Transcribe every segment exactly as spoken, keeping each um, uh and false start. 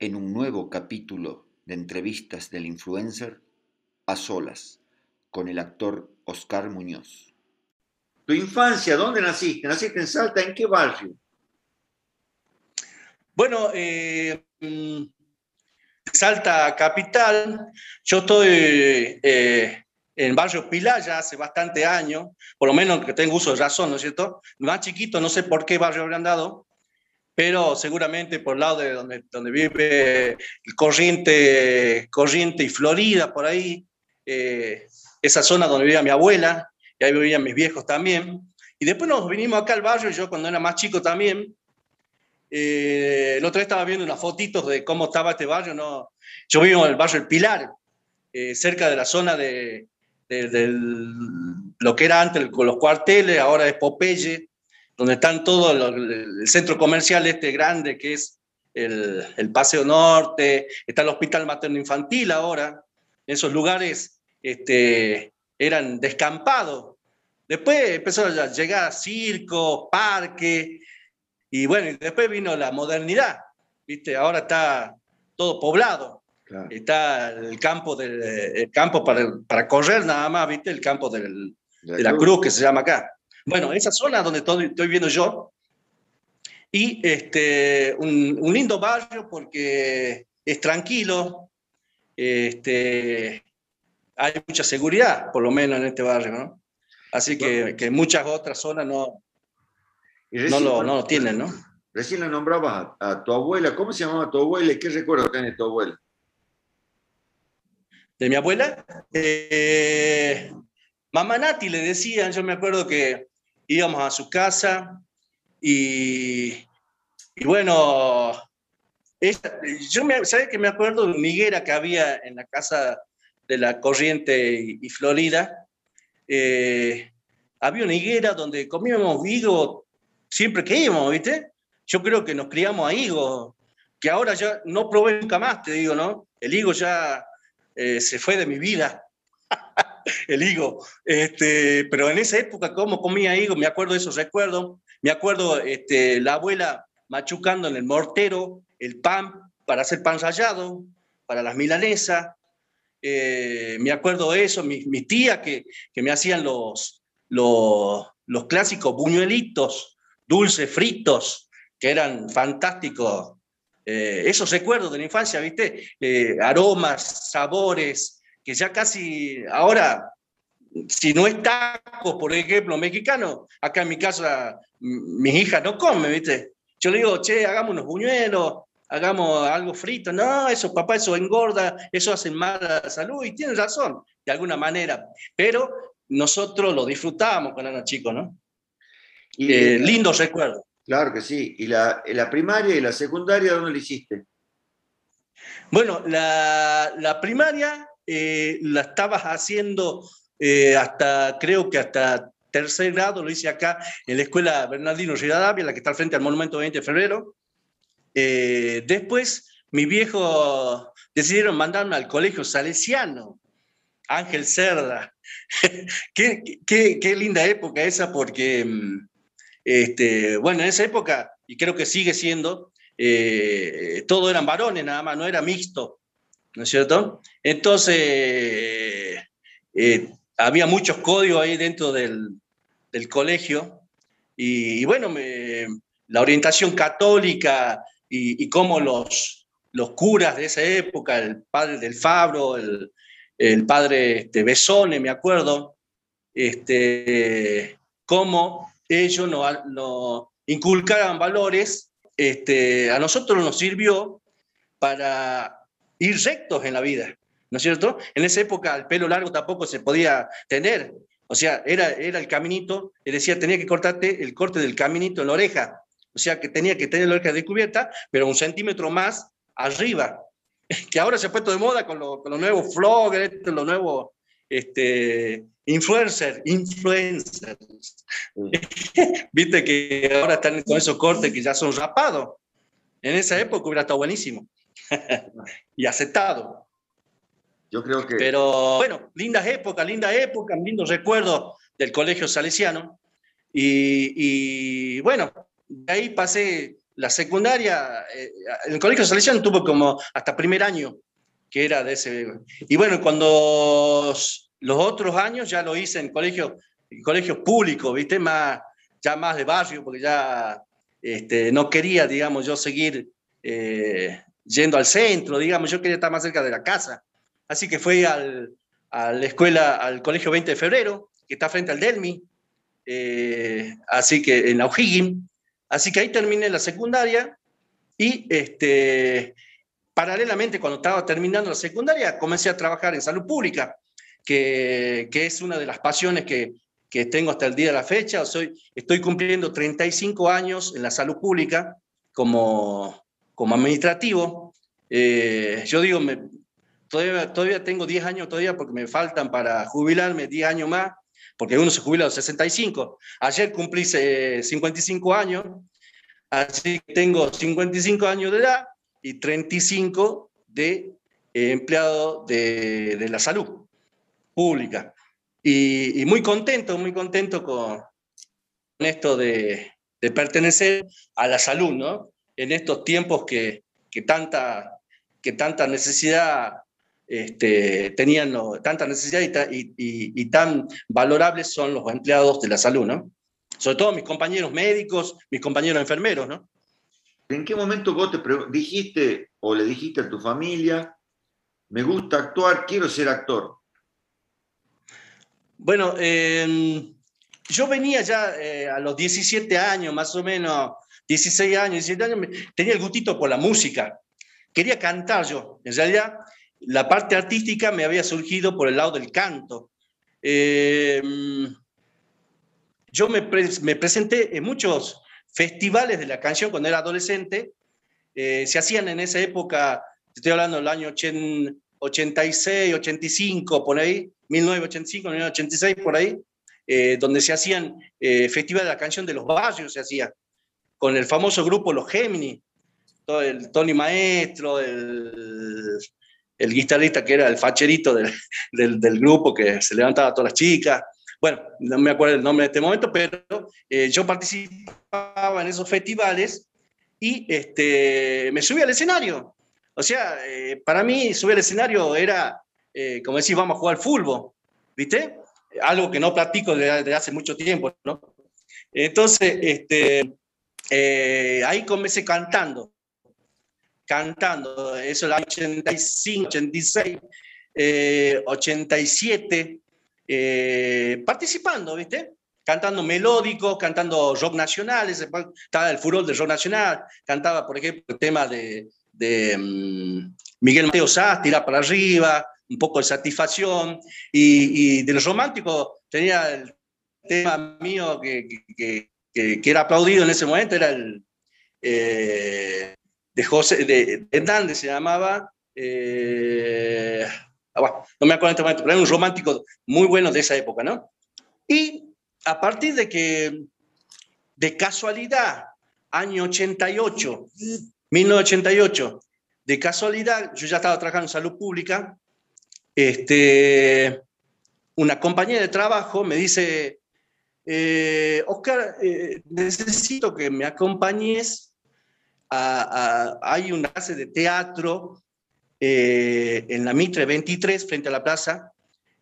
en un nuevo capítulo de entrevistas del influencer A Solas, con el actor Oscar Muñoz. ¿Tu infancia? ¿Dónde naciste? ¿Naciste en Salta? ¿En qué barrio? Bueno, eh, Salta capital. Yo estoy eh, en barrio Pilaya hace bastante años, por lo menos que tengo uso de razón, ¿no es cierto? Más chiquito, no sé por qué barrio habrán dado, pero seguramente por el lado de donde, donde vive Corriente, Corriente y Florida, por ahí, eh, esa zona donde vivía mi abuela, y ahí vivían mis viejos también. Y después nos vinimos acá al barrio, yo cuando era más chico también, eh, el otro día estaba viendo unas fotitos de cómo estaba este barrio, ¿no? Yo vivo en el barrio El Pilar, eh, cerca de la zona de, de, de lo que era antes con los cuarteles, ahora es Popeye, donde están todo el, el centro comercial este grande que es el, el Paseo Norte, está el Hospital Materno Infantil ahora. Esos lugares este, eran descampados. Después empezó a llegar circo, parque, y bueno, y después vino la modernidad, ¿viste? Ahora está todo poblado. Claro. Está el campo, del, el campo para, para correr nada más, ¿viste? El campo del, de la Cruz, que se llama acá. Bueno, esa zona donde estoy, estoy viendo yo, y este, un, un lindo barrio porque es tranquilo, este, hay mucha seguridad, por lo menos en este barrio, ¿no? Así que, que muchas otras zonas no, no, lo, no lo tienen, ¿no? Recién la nombrabas a, a tu abuela. ¿Cómo se llamaba tu abuela y qué recuerdo tiene tu abuela? ¿De mi abuela? Eh, Mamá Nati le decían. Yo me acuerdo que íbamos a su casa y, y bueno, ella, yo me, ¿sabes que me acuerdo de una higuera que había en la casa de la Corriente y, y Florida? Eh, había una higuera donde comíamos higo siempre que íbamos, ¿viste? Yo creo que nos criamos a higo, que ahora ya no probé nunca más, te digo, ¿no? El higo ya eh, se fue de mi vida. El higo, este, pero en esa época como comía higo, me acuerdo de esos recuerdos, me acuerdo este, la abuela machucando en el mortero el pan para hacer pan rallado, para las milanesas, eh, me acuerdo de eso, mi, mi tía que, que me hacían los, los, los clásicos buñuelitos, dulces fritos, que eran fantásticos, eh, esos recuerdos de la infancia, ¿viste? Eh, aromas, sabores, que ya casi ahora, si no es tacos, por ejemplo, mexicano, acá en mi casa mis hijas no comen, ¿viste? Yo le digo, che, hagamos unos buñuelos, hagamos algo frito. No, eso, papá, eso engorda, eso hace mal a la salud, y tienen razón, de alguna manera. Pero nosotros lo disfrutábamos cuando éramos chicos, ¿no? Y, eh, lindos recuerdos. Claro que sí. ¿Y la, la primaria y la secundaria dónde la hiciste? Bueno, la, la primaria... Eh, la estabas haciendo eh, hasta, creo que hasta tercer grado, lo hice acá en la escuela Bernardino Rhys-Davies, la que está al frente al monumento veinte de febrero. Eh, después, mis viejos decidieron mandarme al Colegio Salesiano, Ángel Cerda. qué, qué, qué linda época esa, porque, este, bueno, en esa época, y creo que sigue siendo, eh, todos eran varones nada más, no era mixto, ¿no es cierto? Entonces, eh, eh, había muchos códigos ahí dentro del, del colegio, y, y bueno, me, la orientación católica y, y cómo los, los curas de esa época, el padre del Fabro, el, el padre este, Besone, me acuerdo, este, cómo ellos nos no inculcaban valores, este, a nosotros nos sirvió para... ir rectos en la vida, ¿no es cierto? En esa época el pelo largo tampoco se podía tener, o sea, era, era el caminito, él decía, tenía que cortarte el corte del caminito en la oreja, o sea, que tenía que tener la oreja descubierta, pero un centímetro más arriba, que ahora se ha puesto de moda con los lo nuevos vloggers, los nuevos este, influencers, influencers. Viste que ahora están con esos cortes que ya son rapados. En esa época hubiera estado buenísimo. Y aceptado. Yo creo que... Pero bueno, lindas épocas, linda época, lindos recuerdos del Colegio Salesiano. Y, y bueno, de ahí pasé La secundaria, eh, el Colegio Salesiano tuvo como hasta primer año, que era de ese... Y bueno, cuando los otros años ya lo hice en colegios colegio públicos, ¿viste? Más, ya más de barrio, porque ya este, no quería, digamos, yo seguir eh, yendo al centro, digamos, yo quería estar más cerca de la casa. Así que fui al, a la escuela, al Colegio veinte de febrero, que está frente al Delmi, eh, así que en la O'Higgins. Así que ahí terminé la secundaria y este, paralelamente cuando estaba terminando la secundaria comencé a trabajar en salud pública, que, que es una de las pasiones que, que tengo hasta el día de la fecha. Soy, estoy cumpliendo treinta y cinco años en la salud pública como, como administrativo. Eh, yo digo, me, todavía, todavía tengo diez años todavía porque me faltan para jubilarme diez años más, porque uno se jubila a los sesenta y cinco. Ayer cumplí eh, cincuenta y cinco años, así que tengo cincuenta y cinco años de edad y treinta y cinco de eh, empleado de, de la salud pública. Y, y muy contento, muy contento con esto de, de pertenecer a la salud, ¿no? En estos tiempos que, que, tanta, que tanta necesidad... Este, tenían lo, tanta necesidad y, ta, y, y, y tan valorables son los empleados de la salud, ¿no? Sobre todo mis compañeros médicos, mis compañeros enfermeros, ¿no? ¿En qué momento vos te dijiste o le dijiste a tu familia, me gusta actuar, quiero ser actor? Bueno, eh, yo venía ya eh, a los diecisiete años, más o menos, dieciséis años, diecisiete años, me, tenía el gustito por la música. Quería cantar yo, en realidad... La parte artística me había surgido por el lado del canto. Eh, yo me, pre me presenté en muchos festivales de la canción cuando era adolescente. Eh, se hacían en esa época, estoy hablando del año ochenta y seis, ochenta y cinco, por ahí, mil novecientos ochenta y cinco, mil novecientos ochenta y seis, por ahí, eh, donde se hacían eh, festivales de la canción de los barrios, se hacía, con el famoso grupo Los Géminis, todo el Tony Maestro, el... el guitarrista que era el facherito del, del, del grupo, que se levantaba a todas las chicas. Bueno, no me acuerdo el nombre en este momento, pero eh, yo participaba en esos festivales y este, me subí al escenario. O sea, eh, para mí subir al escenario era, eh, como decís, vamos a jugar fútbol, ¿viste? Algo que no practico desde hace mucho tiempo, ¿no? Entonces, este, eh, ahí comencé cantando. cantando, eso el año ochenta y cinco, ochenta y seis, eh, ochenta y siete, eh, participando, ¿viste? Cantando melódicos, cantando rock nacional, ese, estaba el furor del rock nacional, cantaba, por ejemplo, el tema de, de um, Miguel Mateo Sá, Tirar para Arriba, un poco de Satisfacción, y, y de los románticos tenía el tema mío que, que, que, que era aplaudido en ese momento, era el... Eh, de José, de Hernández se llamaba, eh, ah, bueno, no me acuerdo en este momento, pero era un romántico muy bueno de esa época, ¿no? Y a partir de que, de casualidad, año ochenta y ocho, mil novecientos ochenta y ocho, de casualidad, yo ya estaba trabajando en salud pública, este, una compañera de trabajo me dice, eh, Oscar, eh, necesito que me acompañes. A, a, hay una clase de teatro eh, en la Mitre veintitrés, frente a la plaza,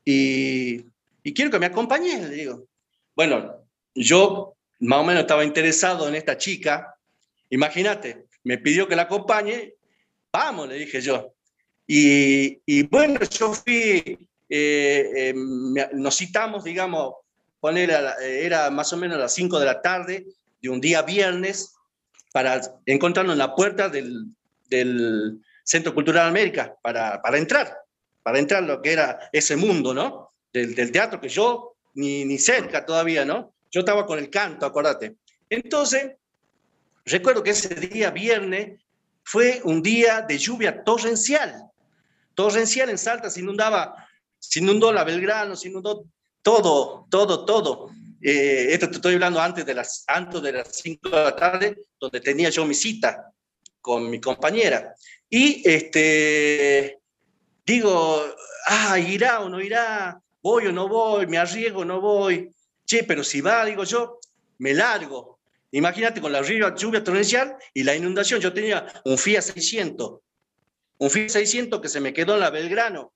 y, y quiero que me acompañes, le digo. Bueno, yo más o menos estaba interesado en esta chica, imagínate, me pidió que la acompañe, vamos, le dije yo. Y, y bueno, yo fui, eh, eh, me, nos citamos, digamos, poner a la, era más o menos a las cinco de la tarde, de un día viernes, para encontrarnos en la puerta del, del Centro Cultural América, para, para entrar, para entrar lo que era ese mundo, ¿no? Del, del teatro, que yo ni, ni cerca todavía, ¿no? Yo estaba con el canto, acuérdate. Entonces, recuerdo que ese día, viernes, fue un día de lluvia torrencial. Torrencial en Salta, se inundaba, se inundó la Belgrano, se inundó todo, todo, todo. Eh, esto te estoy hablando antes de las antes de las cinco de la tarde, donde tenía yo mi cita con mi compañera. Y este, digo, ah, irá o no irá, voy o no voy, me arriesgo o no voy. Che, pero si va, digo yo, me largo. Imagínate con la lluvia torrencial y la inundación. Yo tenía un Fiat seiscientos. Un Fiat seiscientos que se me quedó en la Belgrano.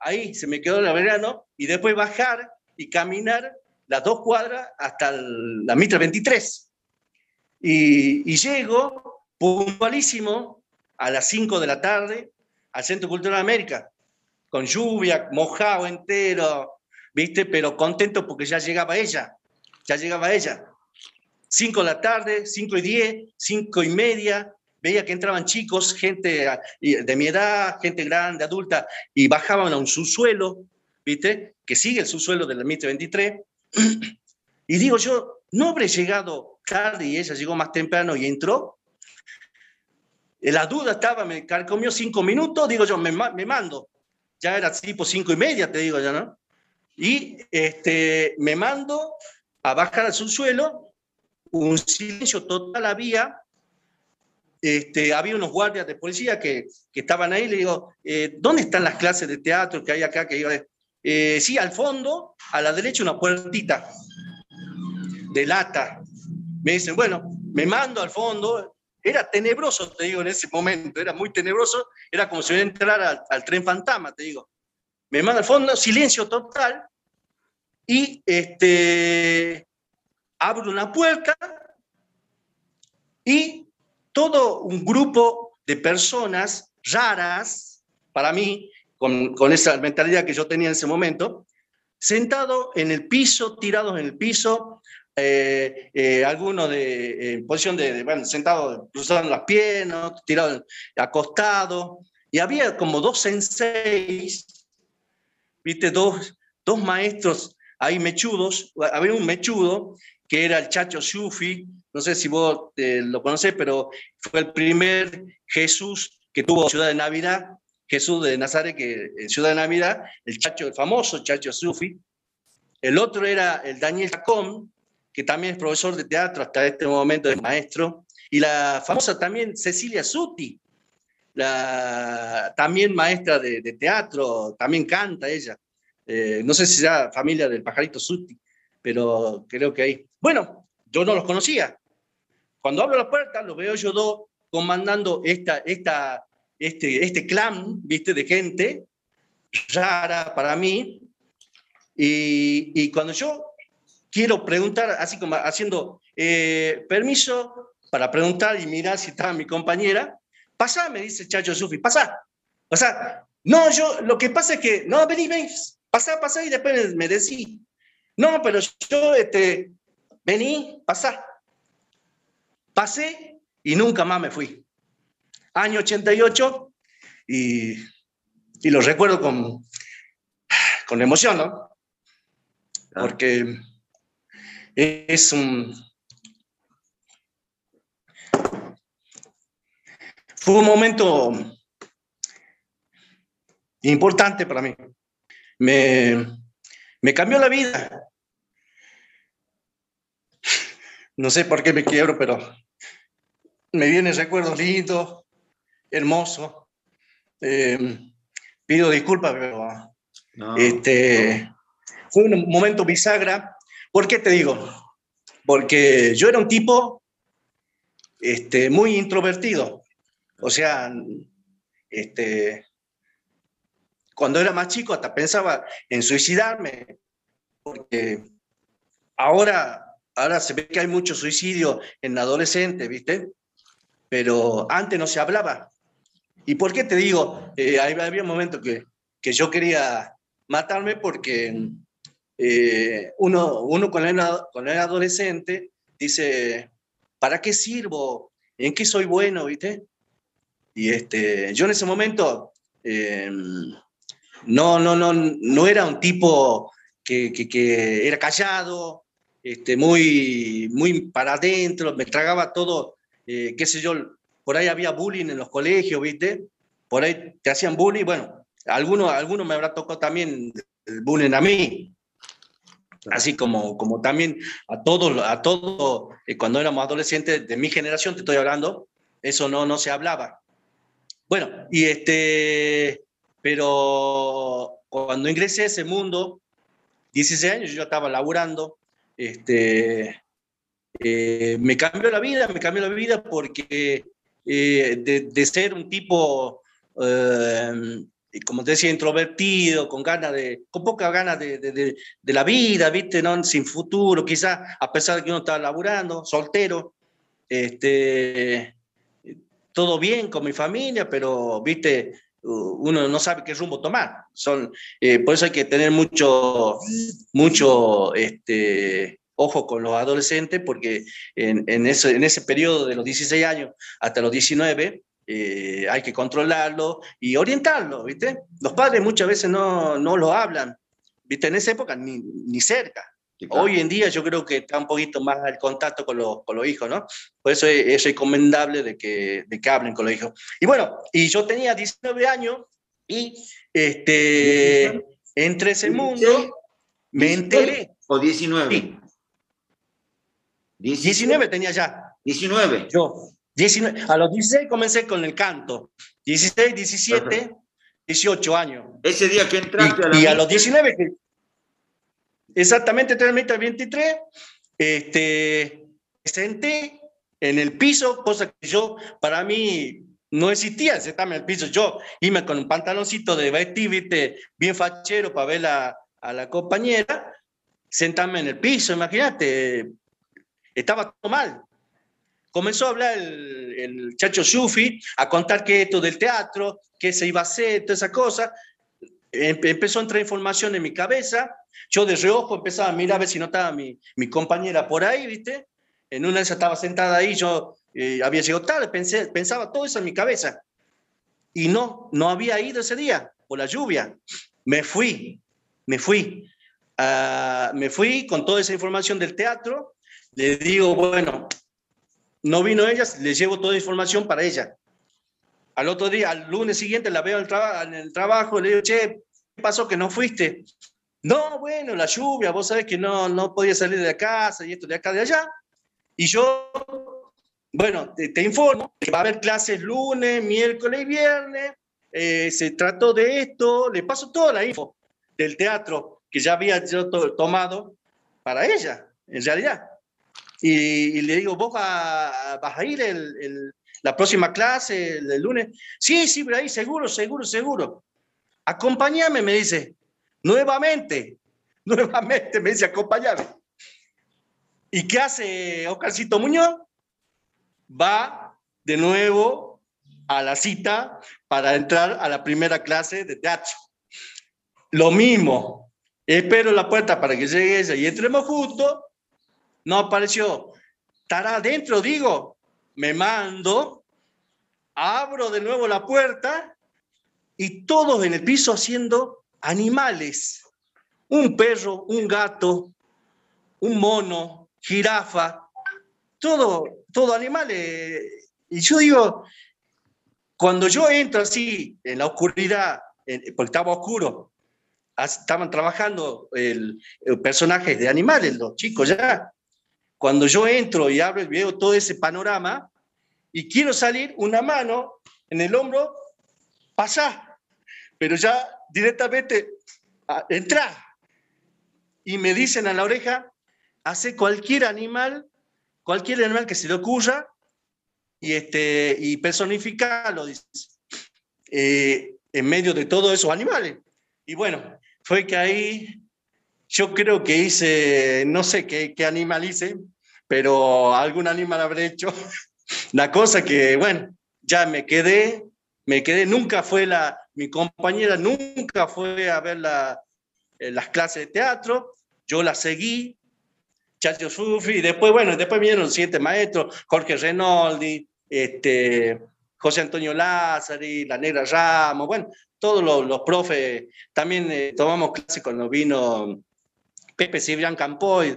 Ahí se me quedó en la Belgrano. Y después bajar y caminar las dos cuadras hasta el, la Mitre veintitrés. Y, y llego puntualísimo a las cinco de la tarde al Centro Cultural América. Con lluvia, mojado entero, ¿viste? Pero contento porque ya llegaba ella. Ya llegaba ella. Cinco de la tarde, cinco y diez, cinco y media, veía que entraban chicos, gente de mi edad, gente grande, adulta, y bajaban a un subsuelo, ¿viste? Que sigue el subsuelo del Mitre veintitrés. Y digo yo, ¿no habré llegado tarde y ella llegó más temprano y entró? La duda estaba, me carcomió cinco minutos, digo yo, me, me mando. Ya era tipo cinco y media, te digo yo, ¿no? Y este, me mando a bajar al subsuelo. Un silencio total había, este, había unos guardias de policía que, que estaban ahí, le digo, eh, ¿dónde están las clases de teatro que hay acá? Que iba a... eh, sí, al fondo, a la derecha, una puertita de lata. Me dicen, bueno, me mando al fondo, era tenebroso, te digo, en ese momento, era muy tenebroso, era como si yo entrara al, al tren fantasma, te digo. Me mando al fondo, silencio total, y este... abro una puerta y todo un grupo de personas raras, para mí, con, con esa mentalidad que yo tenía en ese momento, sentados en el piso, tirados en el piso, eh, eh, algunos de, en eh, posición de, de bueno, sentados, cruzando las piernas, tirados, acostados, y había como dos senseis, ¿viste? Dos, dos maestros ahí mechudos, había un mechudo, que era el Chacho Sufi, no sé si vos eh, lo conocés, pero fue el primer Jesús que tuvo Ciudad de Navidad, Jesús de Nazaret, que en Ciudad de Navidad, el Chacho, el famoso Chacho Sufi. El otro era el Daniel Jacón, que también es profesor de teatro, hasta este momento es maestro, y la famosa también Cecilia Suti, la, también maestra de, de teatro, también canta ella. Eh, no sé si sea familia del pajarito Suti, pero creo que ahí. Bueno, yo no los conocía. Cuando abro la puerta, los veo yo dos comandando esta, esta, este, este clan, ¿viste? De gente rara para mí. Y, y cuando yo quiero preguntar, así como haciendo eh, permiso para preguntar y mirar si estaba mi compañera, pasá, me dice Chacho Sufi, pasá, pasá. No, yo, lo que pasa es que, no, vení, vení, pasá, pasá, y después me decís. No, pero yo, este, vení, pasá. Pasé y nunca más me fui. Año ochenta y ocho, y, y lo recuerdo con, con emoción, ¿no? Porque es un... Fue un momento importante para mí. Me... Me cambió la vida. No sé por qué me quiebro, pero me vienen recuerdos lindos, hermosos. Eh, pido disculpas, pero no, este, no. Fue un momento bisagra. ¿Por qué te digo? Porque yo era un tipo este, muy introvertido. O sea, este... Cuando era más chico hasta pensaba en suicidarme, porque ahora, ahora se ve que hay mucho suicidio en adolescentes, ¿viste? Pero antes no se hablaba. ¿Y por qué te digo? Eh, había un momento que, que yo quería matarme porque eh, uno, uno cuando era, cuando era adolescente dice, ¿para qué sirvo? ¿En qué soy bueno? ¿Viste? Y este, yo en ese momento... Eh, No, no, no, no era un tipo que, que, que era callado, este, muy, muy para adentro, me tragaba todo, eh, qué sé yo, por ahí había bullying en los colegios, ¿viste? Por ahí te hacían bullying, bueno, alguno, alguno me habrá tocado también el bullying a mí, así como, como también a todos, a todos eh, cuando éramos adolescentes, de mi generación te estoy hablando, eso no, no se hablaba. Bueno, y este... Pero cuando ingresé a ese mundo, dieciséis años, yo estaba laburando, este, eh, me cambió la vida, me cambió la vida porque eh, de, de ser un tipo, eh, como te decía, introvertido, con ganas de, con poca ganas de, de, de, de la vida, ¿viste? ¿No? Sin futuro, quizás, a pesar de que uno estaba laburando, soltero, este, todo bien con mi familia, pero, ¿viste? Uno no sabe qué rumbo tomar. Son, eh, por eso hay que tener mucho, mucho este, ojo con los adolescentes, porque en, en, ese, en ese periodo de los dieciséis años hasta los diecinueve eh, hay que controlarlo y orientarlo, ¿viste? Los padres muchas veces no, no lo hablan, ¿viste? En esa época ni, ni cerca. Sí, claro. Hoy en día yo creo que está un poquito más el contacto con los, con los hijos, ¿no? Por eso es, es recomendable de que, de que hablen con los hijos. Y bueno, y yo tenía diecinueve años y este, entre ese mundo me enteré. ¿O diecinueve? Sí. diecinueve tenía ya. diecinueve. Yo, diecinueve. A los dieciséis comencé con el canto. dieciséis, diecisiete, perfect. dieciocho años. Ese día que entraste y, a la... Y a los diecinueve... Que, exactamente, entré en Mitre veintitrés, este, senté en el piso, cosa que yo, para mí, no existía sentarme en el piso. Yo iba con un pantaloncito de vestir, ¿viste? Bien fachero para ver la, a la compañera, sentarme en el piso, imagínate, estaba todo mal. Comenzó a hablar el, el Chacho Sufi, a contar que esto del teatro, que se iba a hacer, todas esas cosas. Empezó a entrar información en mi cabeza. Yo de reojo empezaba a mirar a ver si no estaba mi, mi compañera por ahí, ¿viste? En una de esas estaba sentada ahí, yo eh, había llegado tarde, pensé, pensaba todo eso en mi cabeza. Y no, no había ido ese día, por la lluvia. Me fui, me fui. Uh, me fui con toda esa información del teatro. Le digo, bueno, no vino ella, le llevo toda la información para ella. Al otro día, al lunes siguiente, la veo en el, traba- en el trabajo, le digo, che, ¿qué pasó que no fuiste? No, bueno, la lluvia, vos sabés que no, no podía salir de la casa y esto de acá, de allá. Y yo, bueno, te, te informo que va a haber clases lunes, miércoles y viernes. Eh, se trató de esto, le paso toda la info del teatro que ya había yo to- tomado para ella, en realidad. Y, y le digo, ¿vos va, vas a ir el, el, la próxima clase, el, el lunes? Sí, sí, por ahí, seguro, seguro, seguro. Acompáñame, me dice. Nuevamente, nuevamente me dice, acompáñame. ¿Y qué hace Oscarcito Muñoz? Va de nuevo a la cita para entrar a la primera clase de teatro. Lo mismo, espero la puerta para que llegue ella y entremos juntos. No apareció. Estará adentro, digo. Me mando, abro de nuevo la puerta y todos en el piso haciendo... animales, un perro, un gato, un mono, jirafa, todo, todo animales. Y yo digo, cuando yo entro así, en la oscuridad, porque estaba oscuro, estaban trabajando el, el personajes de animales, los chicos ya. Cuando yo entro y abro y veo todo ese panorama, y quiero salir, una mano en el hombro, pasa, pero ya... directamente entra y me dicen a la oreja, hace cualquier animal, cualquier animal que se le ocurra y, este, y personificarlo, eh, en medio de todos esos animales. Y bueno, fue que ahí yo creo que hice, no sé qué, qué animal hice, pero algún animal habré hecho. La cosa que, bueno, ya me quedé, me quedé, nunca fue la... mi compañera nunca fue a ver la, eh, las clases de teatro, yo la seguí, Chacho Sufi, y después, bueno, después vinieron los siguientes maestros, Jorge Renoldi, este, José Antonio Lázari, la Negra Ramos, bueno, todos los, los profes, también eh, tomamos clases cuando vino Pepe Cibrián Campoy,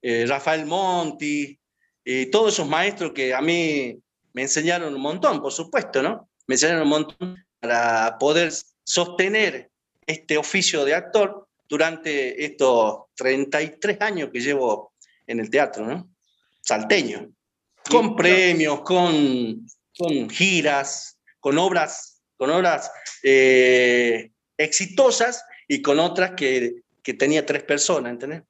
eh, Rafael Monti, eh, todos esos maestros que a mí me enseñaron un montón, por supuesto, ¿no? Me enseñaron un montón para poder sostener este oficio de actor durante estos treinta y tres años que llevo en el teatro, ¿no? Salteño, con premios, con, con giras, con obras, con obras eh, exitosas y con otras que, que tenía tres personas, ¿entendés?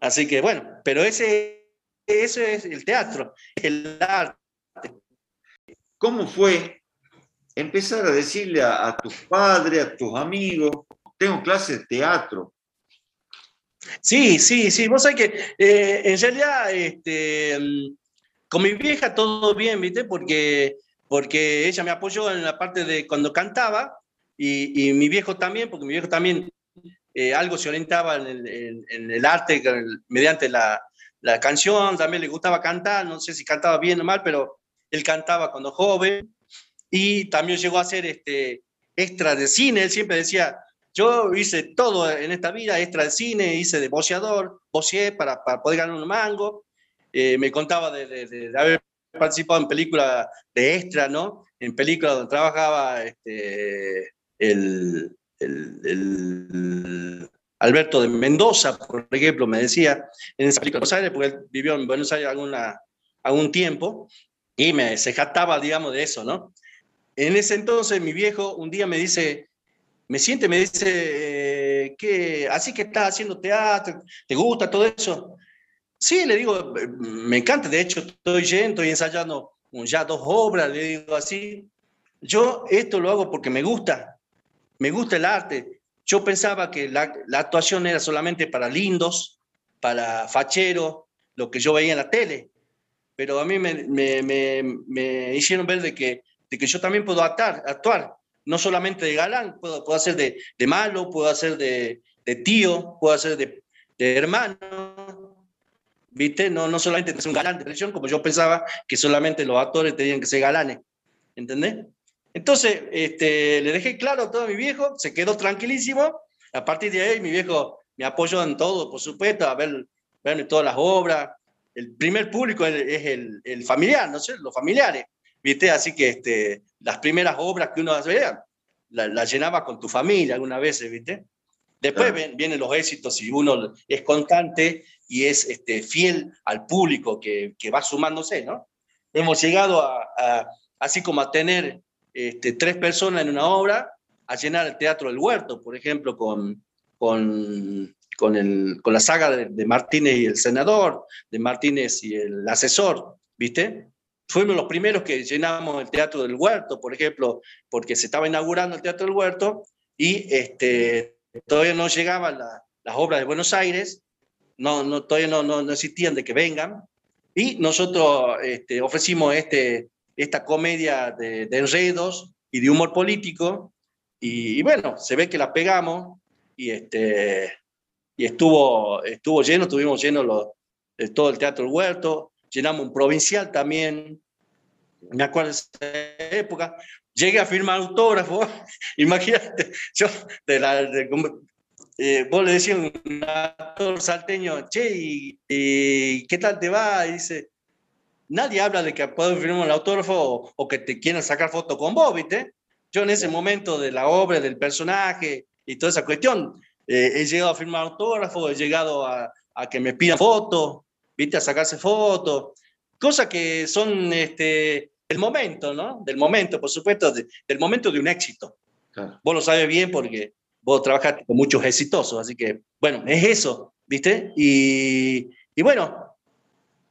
Así que bueno, pero ese eso es el teatro, el arte. ¿Cómo fue empezar a decirle a, a tus padres, a tus amigos, tengo clases de teatro? Sí, sí, sí, vos sabés que eh, en realidad este, con mi vieja todo bien, ¿viste? Porque, porque ella me apoyó en la parte de cuando cantaba y, y mi viejo también, porque mi viejo también eh, algo se orientaba en el, en, en el arte el, mediante la, la canción, también le gustaba cantar, no sé si cantaba bien o mal, pero él cantaba cuando joven y también llegó a hacer este, extras de cine, él siempre decía... Yo hice todo en esta vida, extra de cine, hice de boceador, boceé para, para poder ganar un mango. Eh, me contaba de, de, de haber participado en películas de extra, ¿no? En películas donde trabajaba este, el, el, el Alberto de Mendoza, por ejemplo, me decía, en esa película de Buenos Aires, porque él vivió en Buenos Aires alguna, algún tiempo, y me, se jactaba, digamos, de eso, ¿no? En ese entonces, mi viejo un día me dice... Me siente, me dice, eh, que así que estás haciendo teatro, ¿te gusta todo eso? Sí, le digo, me encanta, de hecho estoy yendo, estoy ensayando ya dos obras, le digo así. Yo esto lo hago porque me gusta, me gusta el arte. Yo pensaba que la, la actuación era solamente para lindos, para facheros, lo que yo veía en la tele. Pero a mí me, me, me, me hicieron ver de que, de que yo también puedo atar, actuar. No solamente de galán, puedo, puedo hacer de, de malo, puedo hacer de, de tío, puedo hacer de, de hermano, ¿viste? No, no solamente es un galán de televisión, como yo pensaba que solamente los actores tenían que ser galanes, ¿entendés? Entonces, este, le dejé claro todo a mi viejo, se quedó tranquilísimo, a partir de ahí mi viejo me apoyó en todo, por supuesto, a ver, ver todas las obras, el primer público es, es el, el familiar, ¿no sé? Los familiares. ¿Viste? Así que este, las primeras obras que uno hacía, las la llenaba con tu familia algunas veces, ¿viste? Después claro. ven, vienen los éxitos y uno es constante y es este, fiel al público que, que va sumándose, ¿no? Hemos llegado a, a así como a tener este, tres personas en una obra, a llenar el Teatro del Huerto, por ejemplo, con, con, con, el, con la saga de, de Martínez y el senador, de Martínez y el asesor, ¿viste? Fuimos los primeros que llenamos el Teatro del Huerto, por ejemplo, porque se estaba inaugurando el Teatro del Huerto y este, todavía no llegaban la, las obras de Buenos Aires, no, no, todavía no, no, no existían de que vengan, y nosotros este, ofrecimos este, esta comedia de, de enredos y de humor político, y, y bueno, se ve que la pegamos, y, este, y estuvo, estuvo lleno, tuvimos lleno los, todo el Teatro del Huerto. Llenamos un provincial también, me acuerdo de esa época, llegué a firmar autógrafo, imagínate, yo, de la, de, eh, vos le decías a un actor salteño, che, y, y, ¿qué tal te va? Y dice, nadie habla de que puedo firmar un autógrafo o, o que te quieran sacar foto con vos, ¿viste? Yo en ese momento de la obra, del personaje y toda esa cuestión, eh, he llegado a firmar autógrafo, he llegado a, a que me pidan fotos, ¿viste? A sacarse fotos, cosas que son este, del momento, ¿no? Del momento, por supuesto, de, del momento de un éxito. Claro. Vos lo sabes bien porque vos trabajaste con muchos exitosos, así que, bueno, es eso, ¿viste? Y, y bueno,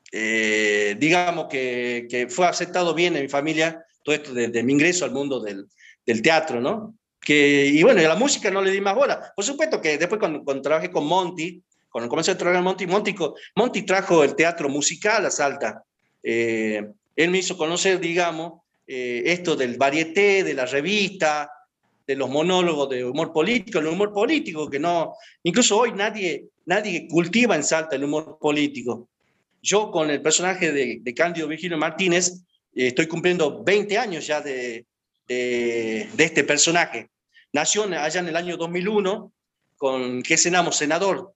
eh, digamos que, que fue aceptado bien en mi familia todo esto de, de mi ingreso al mundo del, del teatro, ¿no? Que, y bueno, a la música no le di más bola. Por supuesto que después cuando, cuando trabajé con Monti, cuando comencé a trabajar Monti, Monti, Monti trajo el teatro musical a Salta. Eh, él me hizo conocer, digamos, eh, esto del varieté, de la revista, de los monólogos de humor político, el humor político que no... Incluso hoy nadie, nadie cultiva en Salta el humor político. Yo con el personaje de, de Cándido Virgilio Martínez eh, estoy cumpliendo veinte años ya de, de, de este personaje. Nació allá en el año dos mil uno con Que Cenamos Senador.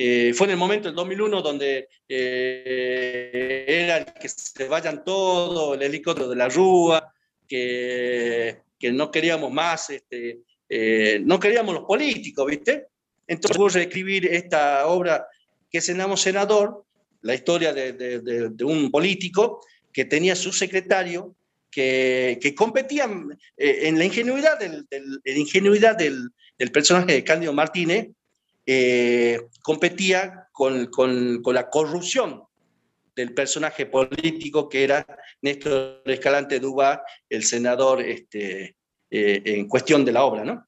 Eh, fue en el momento del dos mil uno donde eh, era el que se vayan todos, el helicóptero de la Rúa, que, que no queríamos más, este, eh, no queríamos los políticos, ¿viste? Entonces voy a reescribir esta obra Que Cenamos Senador, la historia de, de, de, de un político que tenía su secretario, que, que competían eh, en la ingenuidad del, del, en ingenuidad del, del personaje de Cándido Martínez. Eh, competía con, con, con la corrupción del personaje político que era Néstor Escalante Dubá, el senador este, eh, en cuestión de la obra, ¿no?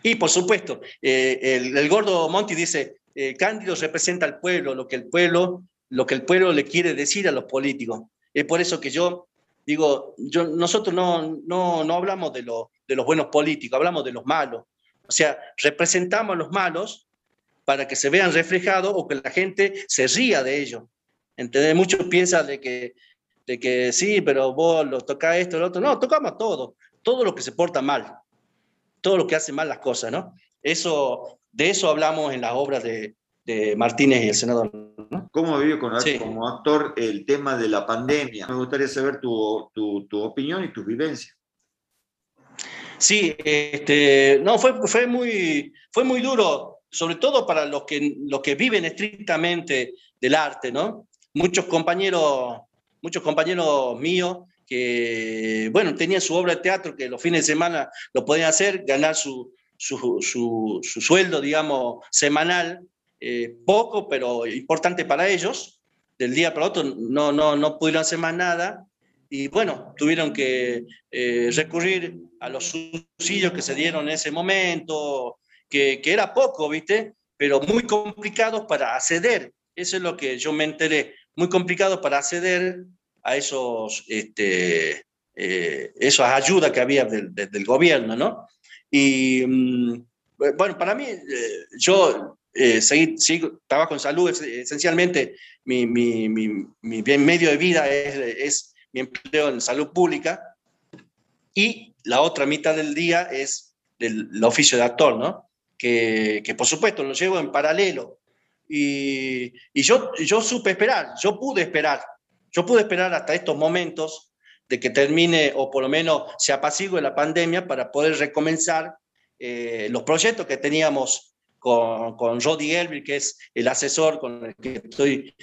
Y por supuesto, eh, el, el gordo Monti dice, eh, Cándido representa al pueblo, lo que el pueblo, lo que el pueblo le quiere decir a los políticos. Es por eso que yo digo, yo, nosotros no, no, no hablamos de, lo, de los buenos políticos, hablamos de los malos. O sea, representamos a los malos para que se vean reflejados o que la gente se ría de ellos. ¿Entendés? Muchos piensan de que, de que sí, pero vos los tocás esto, lo otro. No, tocamos todo, todo lo que se porta mal, todo lo que hace mal las cosas, ¿no? Eso, de eso hablamos en las obras de, de Martínez y el senador, ¿no? ¿Cómo vivió con, sí. como actor el tema de la pandemia? Me gustaría saber tu, tu, tu opinión y tus vivencias. Sí, este, no, fue, fue, muy, fue muy duro, sobre todo para los que, los que viven estrictamente del arte, ¿no? Muchos compañeros, muchos compañeros míos que, bueno, tenían su obra de teatro, que los fines de semana lo podían hacer, ganar su, su, su, su sueldo, digamos, semanal, eh, poco, pero importante para ellos. Del día para otro no, no, no pudieron hacer más nada, y bueno, tuvieron que eh, recurrir a los subsidios que se dieron en ese momento, que, que era poco, ¿viste? Pero muy complicados para acceder, eso es lo que yo me enteré, muy complicados para acceder a esos, este, eh, esas ayudas que había del, del gobierno, ¿no? Y, bueno, para mí, eh, yo eh, seguí, sigo, trabajo en salud, es, esencialmente, mi, mi, mi, mi medio de vida es, es mi empleo en salud pública, y la otra mitad del día es el, el oficio de actor, ¿no? Que, que, por supuesto, lo llevo en paralelo. Y, y yo, yo supe esperar, yo pude esperar. Yo pude esperar hasta estos momentos de que termine, o por lo menos se apacigue la pandemia, para poder recomenzar eh, los proyectos que teníamos con, con Roddy Elvir, que es el asesor con el que estoy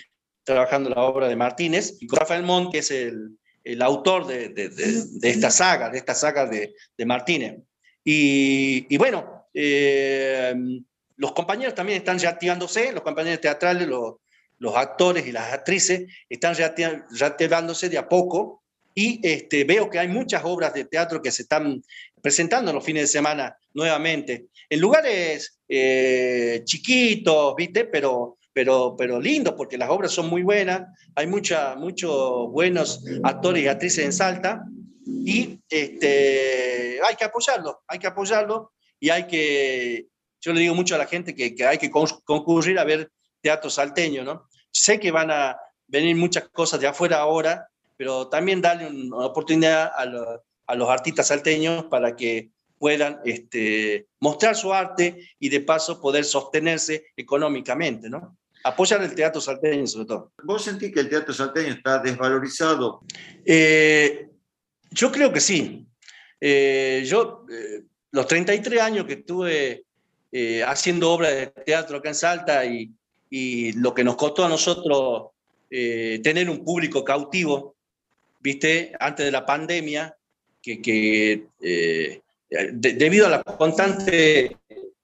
trabajando la obra de Martínez, y con Rafael Monti, que es el, el autor de, de, de, de esta saga, de esta saga de, de Martínez. Y, y bueno, eh, los compañeros también están reactivándose, los compañeros teatrales, los los actores y las actrices están reactivándose de a poco, y este, veo que hay muchas obras de teatro que se están presentando los fines de semana nuevamente, en lugares eh, chiquitos, ¿viste? Pero, pero, pero lindos, porque las obras son muy buenas, hay mucha, muchos buenos actores y actrices en Salta, y este, hay que apoyarlos, hay que apoyarlos, y hay que, yo le digo mucho a la gente que, que hay que concurrir a ver teatro salteño, ¿no? Sé que van a venir muchas cosas de afuera ahora, pero también darle una oportunidad a, lo, a los artistas salteños para que puedan este, mostrar su arte y de paso poder sostenerse económicamente, ¿no? Apoyar el teatro salteño sobre todo. ¿Vos sentís que el teatro salteño está desvalorizado? Eh, yo creo que sí. Eh, yo, eh, los treinta y tres años que estuve eh, haciendo obras de teatro acá en Salta, y y lo que nos costó a nosotros eh, tener un público cautivo, ¿viste? Antes de la pandemia, que, que eh, de, debido a las constantes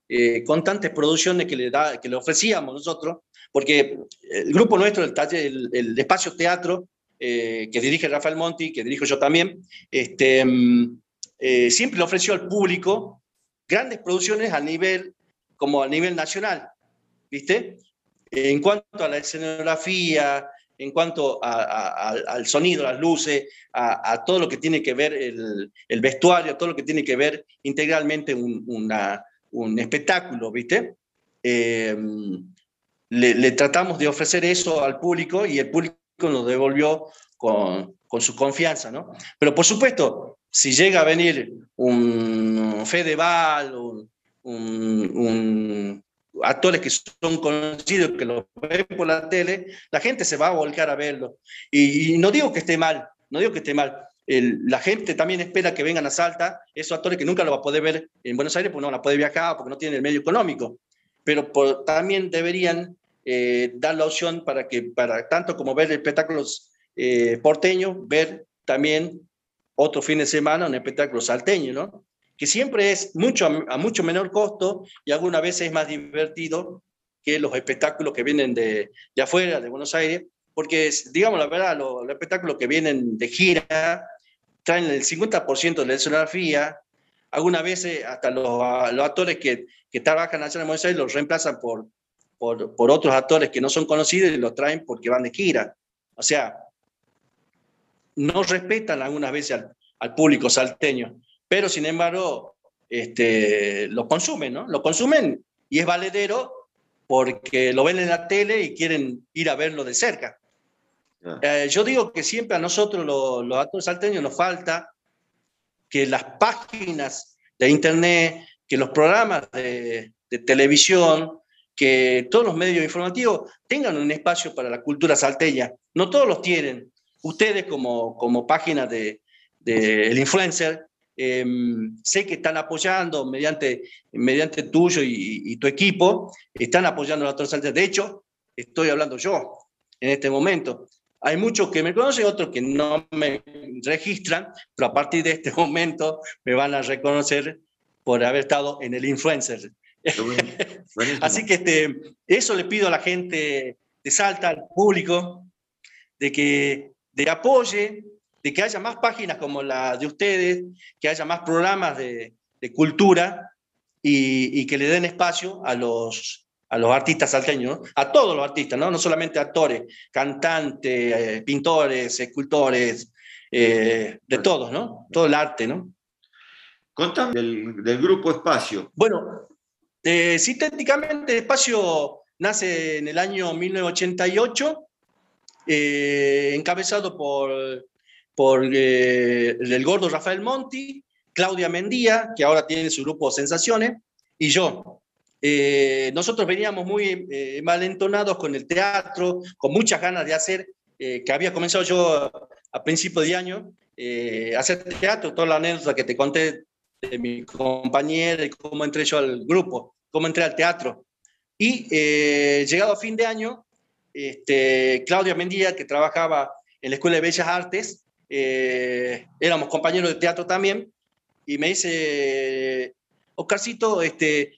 eh, constante producciones que le, da, que le ofrecíamos nosotros, porque el grupo nuestro, el, taller, el, el espacio teatro, eh, que dirige Rafael Monti, que dirijo yo también, este, eh, siempre le ofreció al público grandes producciones a nivel, como a nivel nacional, ¿viste? En cuanto a la escenografía, en cuanto a, a, a, al sonido, las luces, a, a todo lo que tiene que ver el, el vestuario, todo lo que tiene que ver integralmente un, una, un espectáculo, ¿viste? Eh, le, le tratamos de ofrecer eso al público, y el público nos devolvió con, con su confianza, ¿no? Pero por supuesto, si llega a venir un Fedeval, un... un, un actores que son conocidos, que los ven por la tele, la gente se va a volcar a verlo. Y, y no digo que esté mal, no digo que esté mal. El, la gente también espera que vengan a Salta esos actores que nunca lo va a poder ver en Buenos Aires, porque no van a poder viajar, porque no tienen el medio económico. Pero por, también deberían eh, dar la opción para que, para tanto como ver espectáculos eh, porteños, ver también otro fin de semana un espectáculo salteño, ¿no? Que siempre es mucho, a mucho menor costo, y algunas veces es más divertido que los espectáculos que vienen de, de afuera, de Buenos Aires, porque, digamos la verdad, los lo espectáculos que vienen de gira traen el cincuenta por ciento de la escenografía. Algunas veces hasta los, los actores que, que trabajan allá en Buenos Aires los reemplazan por, por, por otros actores que no son conocidos y los traen porque van de gira. O sea, no respetan algunas veces al, al público salteño, pero sin embargo este, lo consumen, ¿no? Lo consumen y es valedero porque lo ven en la tele y quieren ir a verlo de cerca. Ah. Eh, yo digo que siempre a nosotros los, los actores salteños nos falta que las páginas de internet, que los programas de, de televisión, que todos los medios informativos tengan un espacio para la cultura salteña. No todos los tienen. Ustedes como, como página de, de el influencer, eh, sé que están apoyando mediante, mediante tuyo y, y tu equipo, están apoyando a los actores salteños. De hecho, estoy hablando yo en este momento. Hay muchos que me conocen, otros que no me registran, pero a partir de este momento me van a reconocer por haber estado en el influencer. Bueno, así que este, eso le pido a la gente de Salta, al público, de que de apoye, de que haya más páginas como la de ustedes, que haya más programas de, de cultura y, y que le den espacio a los... a los artistas salteños, ¿no? A todos los artistas, no, no solamente actores, cantantes, pintores, escultores, eh, de todos, ¿no? Todo el arte, ¿no? Contame del, del grupo Espacio. Bueno, eh, sintéticamente Espacio nace en el año mil novecientos ochenta y ocho, eh, encabezado por, por eh, el gordo Rafael Monti, Claudia Mendía, que ahora tiene su grupo Sensaciones, y yo. Eh, nosotros veníamos muy eh, malentonados con el teatro, con muchas ganas de hacer, eh, que había comenzado yo a principio de año, eh, hacer teatro, toda la anécdota que te conté de mi compañera y cómo entré yo al grupo, cómo entré al teatro. Y eh, llegado a fin de año, este, Claudia Mendía, que trabajaba en la Escuela de Bellas Artes, eh, éramos compañeros de teatro también, y me dice, Oscarcito, este...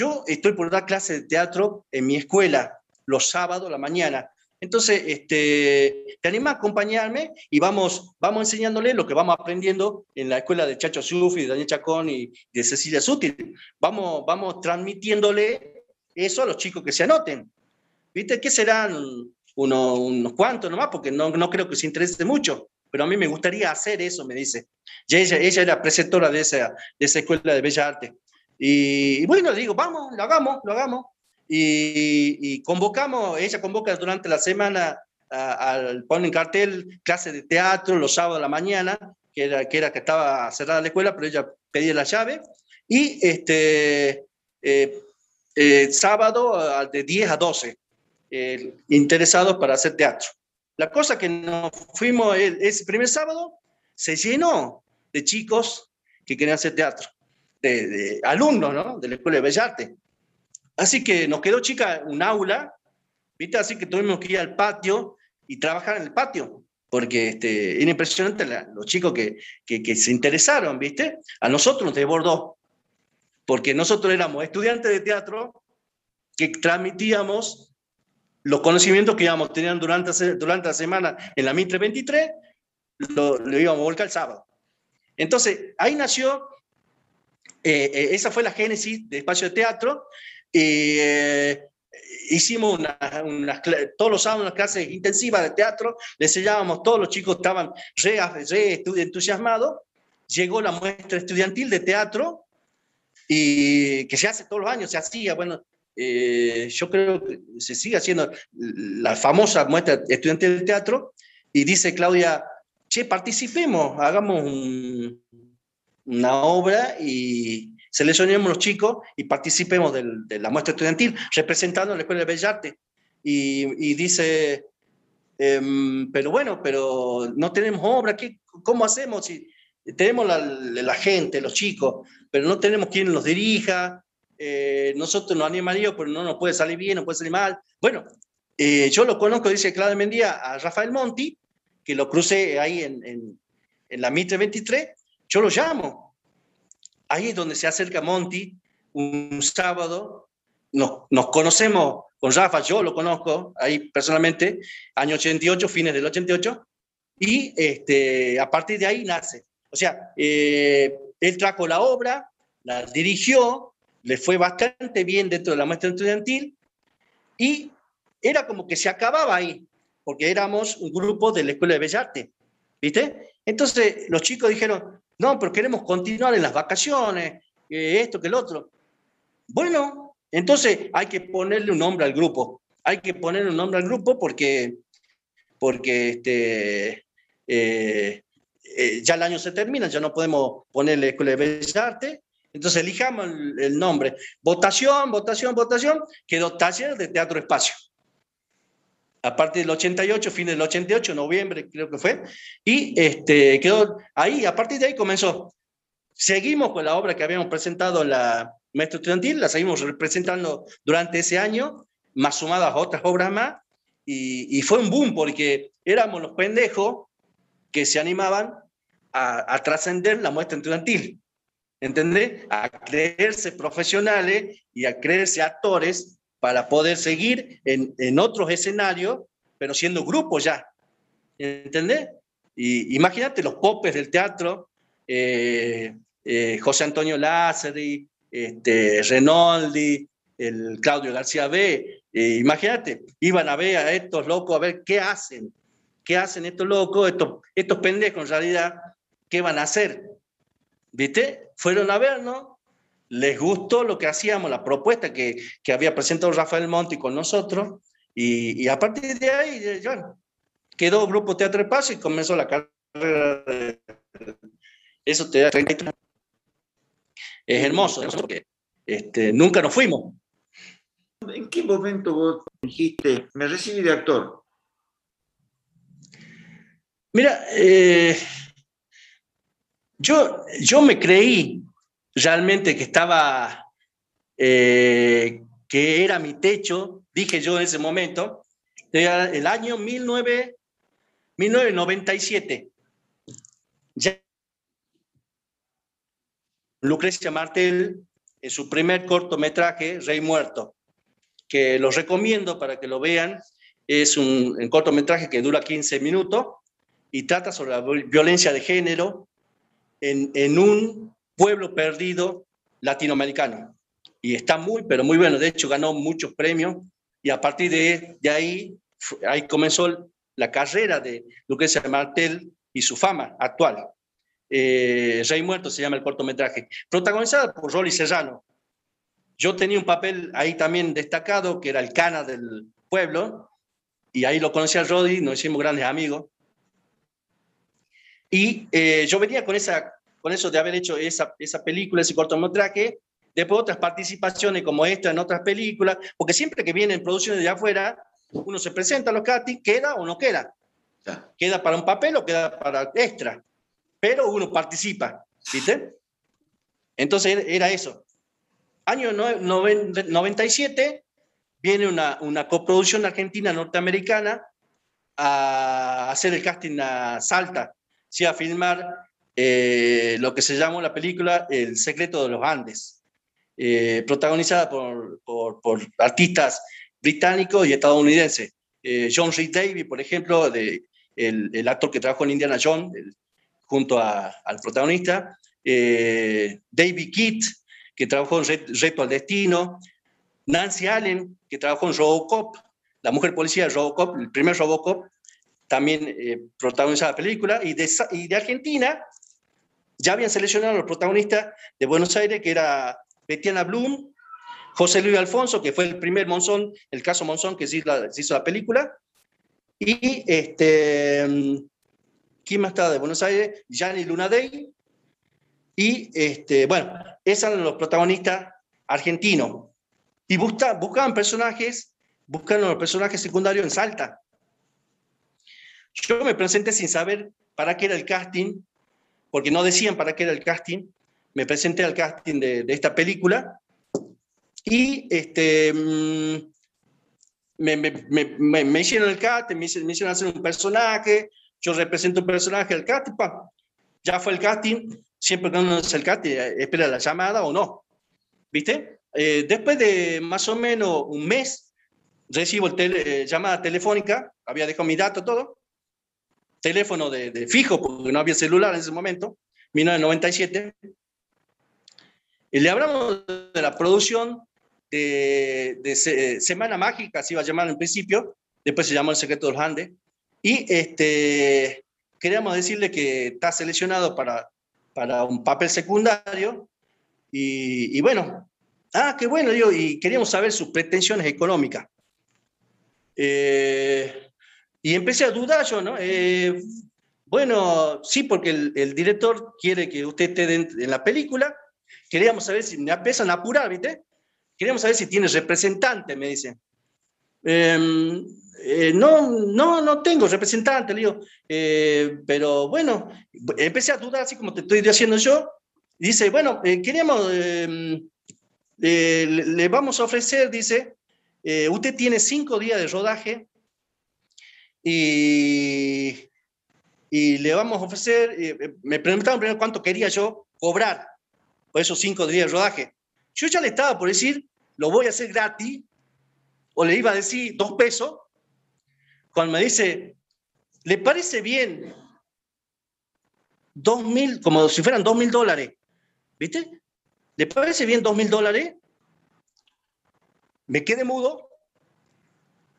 yo estoy por dar clases de teatro en mi escuela, los sábados a la mañana. Entonces, este, te animás a acompañarme y vamos, vamos enseñándole lo que vamos aprendiendo en la escuela de Chacho Sufi, de Daniel Chacón y de Cecilia Sutil. Vamos, vamos transmitiéndole eso a los chicos que se anoten. ¿Viste? ¿Qué serán? Uno, unos cuantos nomás, porque no, no creo que se interese mucho. Pero a mí me gustaría hacer eso, me dice. Y ella, ella era preceptora de esa, de esa escuela de Bellas Artes. Y, y bueno, le digo, vamos, lo hagamos, lo hagamos. Y, y convocamos, ella convoca durante la semana, pone en cartel clases de teatro los sábados a la mañana, que era que, era que estaba cerrada la escuela, pero ella pedía la llave. Y este, eh, eh, sábado de diez a doce, eh, interesados para hacer teatro. La cosa que nos fuimos, el, ese primer sábado, se llenó de chicos que querían hacer teatro. De, de alumnos, ¿no? De la Escuela de Bellas Artes. Así que nos quedó chica un aula, ¿viste? Así que tuvimos que ir al patio y trabajar en el patio, porque este, era impresionante la, los chicos que, que, que se interesaron, ¿viste? A nosotros nos desbordó, porque nosotros éramos estudiantes de teatro que transmitíamos los conocimientos que íbamos teniendo durante, durante la semana en la Mitre veintitrés, lo, lo íbamos a volcar el sábado. Entonces, ahí nació... Eh, eh, esa fue la génesis de Espacio de Teatro. Eh, hicimos una, una, todos los sábados unas clases intensivas de teatro, les enseñábamos, todos los chicos estaban re, re entusiasmados. Llegó la muestra estudiantil de teatro, y que se hace todos los años, se hacía, bueno, eh, yo creo que se sigue haciendo la famosa muestra estudiantil de teatro, y dice Claudia, che, participemos, hagamos un... una obra y seleccionemos los chicos y participemos del, de la muestra estudiantil representando a la Escuela de Bellas Artes. Y, y dice, ehm, pero bueno, pero no tenemos obra, ¿qué, ¿cómo hacemos? Si tenemos la, la gente, los chicos, pero no tenemos quien los dirija, eh, nosotros nos animaríamos, pero no nos puede salir bien, no puede salir mal. Bueno, eh, yo lo conozco, dice Claudia Mendía, a Rafael Monti, que lo crucé ahí en, en, en la Mitre veintitrés, yo lo llamo. Ahí es donde se acerca Monti un sábado nos, nos conocemos con Rafa, yo lo conozco ahí personalmente, año ochenta y ocho, fines del ochenta y ocho, y este, a partir de ahí nace. O sea, eh, él trajo la obra, la dirigió, le fue bastante bien dentro de la muestra estudiantil, y era como que se acababa ahí, porque éramos un grupo de la Escuela de Bellas Artes, ¿viste? Entonces los chicos dijeron, no, pero queremos continuar en las vacaciones, eh, esto, que el otro. Bueno, entonces hay que ponerle un nombre al grupo, hay que ponerle un nombre al grupo porque, porque este, eh, eh, ya el año se termina, ya no podemos ponerle Escuela de Bellas Artes, entonces elijamos el, el nombre. Votación, votación, votación, quedó Taller de Teatro Espacio. A partir del ochenta y ocho, fines del ochenta y ocho, noviembre creo que fue, y este, quedó ahí, a partir de ahí comenzó. Seguimos con la obra que habíamos presentado en la maestra estudiantil, la seguimos representando durante ese año, más sumadas a otras obras más, y, y fue un boom, porque éramos los pendejos que se animaban a, a trascender la muestra estudiantil, ¿entendés? A creerse profesionales y a creerse actores, para poder seguir en, en otros escenarios, pero siendo grupo ya, ¿entendés? Y imagínate los popes del teatro, eh, eh, José Antonio Lázari, este, Renoldi, el Claudio García B, eh, imagínate, iban a ver a estos locos, a ver qué hacen, qué hacen estos locos, estos, estos pendejos en realidad, qué van a hacer, ¿viste? Fueron a vernos, les gustó lo que hacíamos, la propuesta que, que había presentado Rafael Monti con nosotros, y, y a partir de ahí, bueno, quedó Grupo Teatro Espacio y comenzó la carrera. De, eso te da treinta y tres. Es hermoso, ¿no? Porque este, nunca nos fuimos. ¿En qué momento vos dijiste, me recibí de actor? Mira, eh, yo, yo me creí realmente que estaba, eh, que era mi techo, dije yo en ese momento, era el año mil novecientos noventa y siete. Ya Lucrecia Martel, en su primer cortometraje, Rey Muerto, que los recomiendo para que lo vean, es un, un cortometraje que dura quince minutos y trata sobre la violencia de género en, en un pueblo perdido latinoamericano, y está muy, pero muy bueno, de hecho ganó muchos premios, y a partir de, de ahí, ahí comenzó la carrera de Lucrecia Martel y su fama actual. Eh, Rey Muerto se llama el cortometraje, protagonizada por Rolly Serrano. Yo tenía un papel ahí también destacado, que era el cana del pueblo, y ahí lo conocí a Rolly, nos hicimos grandes amigos, y eh, yo venía con esa... con eso de haber hecho esa, esa película, ese cortometraje, después otras participaciones como esta en otras películas, porque siempre que vienen producciones de afuera, uno se presenta a los castings, queda o no queda. Queda para un papel o queda para extra, pero uno participa, ¿viste? Entonces era eso. Año noventa y siete, viene una, una coproducción argentina-norteamericana a hacer el casting a Salta, sí, a filmar Eh, lo que se llama la película El secreto de los Andes, eh, protagonizada por, por, por artistas británicos y estadounidenses. eh, John Rhys-Davies, por ejemplo, de, el, el actor que trabajó en Indiana Jones, el, junto a, al protagonista, eh, David Kitt, que trabajó en Ret, Reto al Destino, Nancy Allen, que trabajó en RoboCop, la mujer policía de RoboCop, el primer RoboCop, también eh, protagonizada la película, y de, y de Argentina ya habían seleccionado a los protagonistas de Buenos Aires, que era Betiana Blum, José Luis Alfonso, que fue el primer Monzón, el caso Monzón, que se hizo la, se hizo la película, y este, ¿quién más estaba de Buenos Aires? Gianni Lunadei, y este, bueno, esos eran los protagonistas argentinos, y busca, buscaban personajes, buscaron los personajes secundarios en Salta. Yo me presenté sin saber para qué era el casting, porque no decían para qué era el casting. Me presenté al casting de, de esta película y este, me, me, me, me hicieron el casting, me hicieron, me hicieron hacer un personaje, yo represento un personaje al casting, pa, ya fue el casting, siempre que uno hace el casting, espera la llamada o no, ¿viste? Eh, después de más o menos un mes, recibo el tele, llamada telefónica, había dejado mi dato, todo, teléfono de, de fijo, porque no había celular en ese momento, mil novecientos noventa y siete, y le hablamos de la producción de, de se, Semana Mágica, se iba a llamar en principio, después se llamó El Secreto de los Andes, y este, queríamos decirle que está seleccionado para, para un papel secundario, y, y bueno, ah, qué bueno, digo, y queríamos saber sus pretensiones económicas. Eh, y empecé a dudar yo, ¿no? Eh, bueno, sí, porque el, el director quiere que usted esté en, en la película. Queríamos saber si me empiezan a apurar, ¿viste? Queríamos saber si tiene representante, me dicen. Eh, eh, no, no, no tengo representante, le digo. Eh, pero bueno, empecé a dudar, así como te estoy haciendo yo. Dice, bueno, eh, queríamos, eh, eh, le, le vamos a ofrecer, dice... Eh, usted tiene cinco días de rodaje y, y le vamos a ofrecer, eh, me preguntaron primero cuánto quería yo cobrar por esos cinco días de rodaje. Yo ya le estaba por decir, lo voy a hacer gratis, o le iba a decir dos pesos, cuando me dice, ¿le parece bien? Dos mil, como si fueran dos mil dólares, ¿viste? ¿Le parece bien dos mil dólares? Me quedé mudo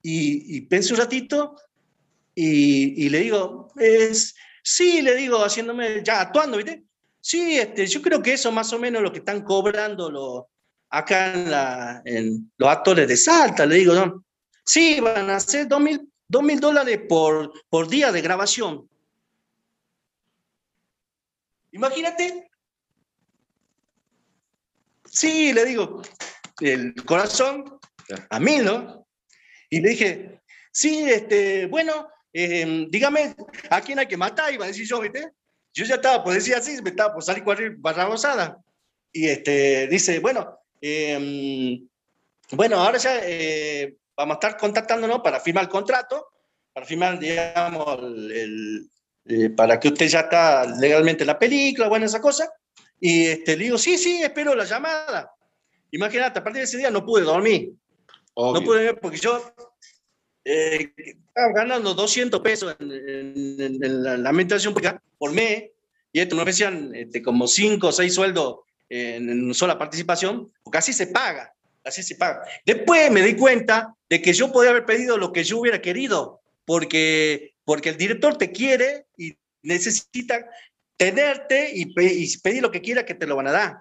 y, y pensé un ratito y, y le digo, es, sí, le digo, haciéndome, ya actuando, ¿viste? Sí, este, yo creo que eso más o menos lo que están cobrando los, acá en, la, en los actores de Salta, le digo, ¿no? Sí, van a hacer dos mil, dos mil dólares por, por día de grabación. Imagínate. Sí, le digo... el corazón a mí, ¿no? Y le dije, sí, este, bueno, eh, dígame, ¿a quién hay que matar? Iba a decir yo, ¿viste? Yo ya estaba, pues decía así, me estaba por salir cuadril barrabosada. Y este, dice, bueno, eh, bueno, ahora ya eh, vamos a estar contactándonos para firmar el contrato, para firmar, digamos, el, el, eh, para que usted ya está legalmente en la película, bueno, esa cosa. Y este, le digo, sí, sí, espero la llamada. Imagínate, a partir de ese día no pude dormir. Obvio. No pude dormir porque yo eh, estaba ganando doscientos pesos en, en, en, en la, la administración pública por mes, y esto me ofrecían este, como cinco o seis sueldos en, en sola participación, porque así se paga, así se paga. Después me di cuenta de que yo podía haber pedido lo que yo hubiera querido, porque, porque el director te quiere y necesita tenerte y, y pedir lo que quiera que te lo van a dar.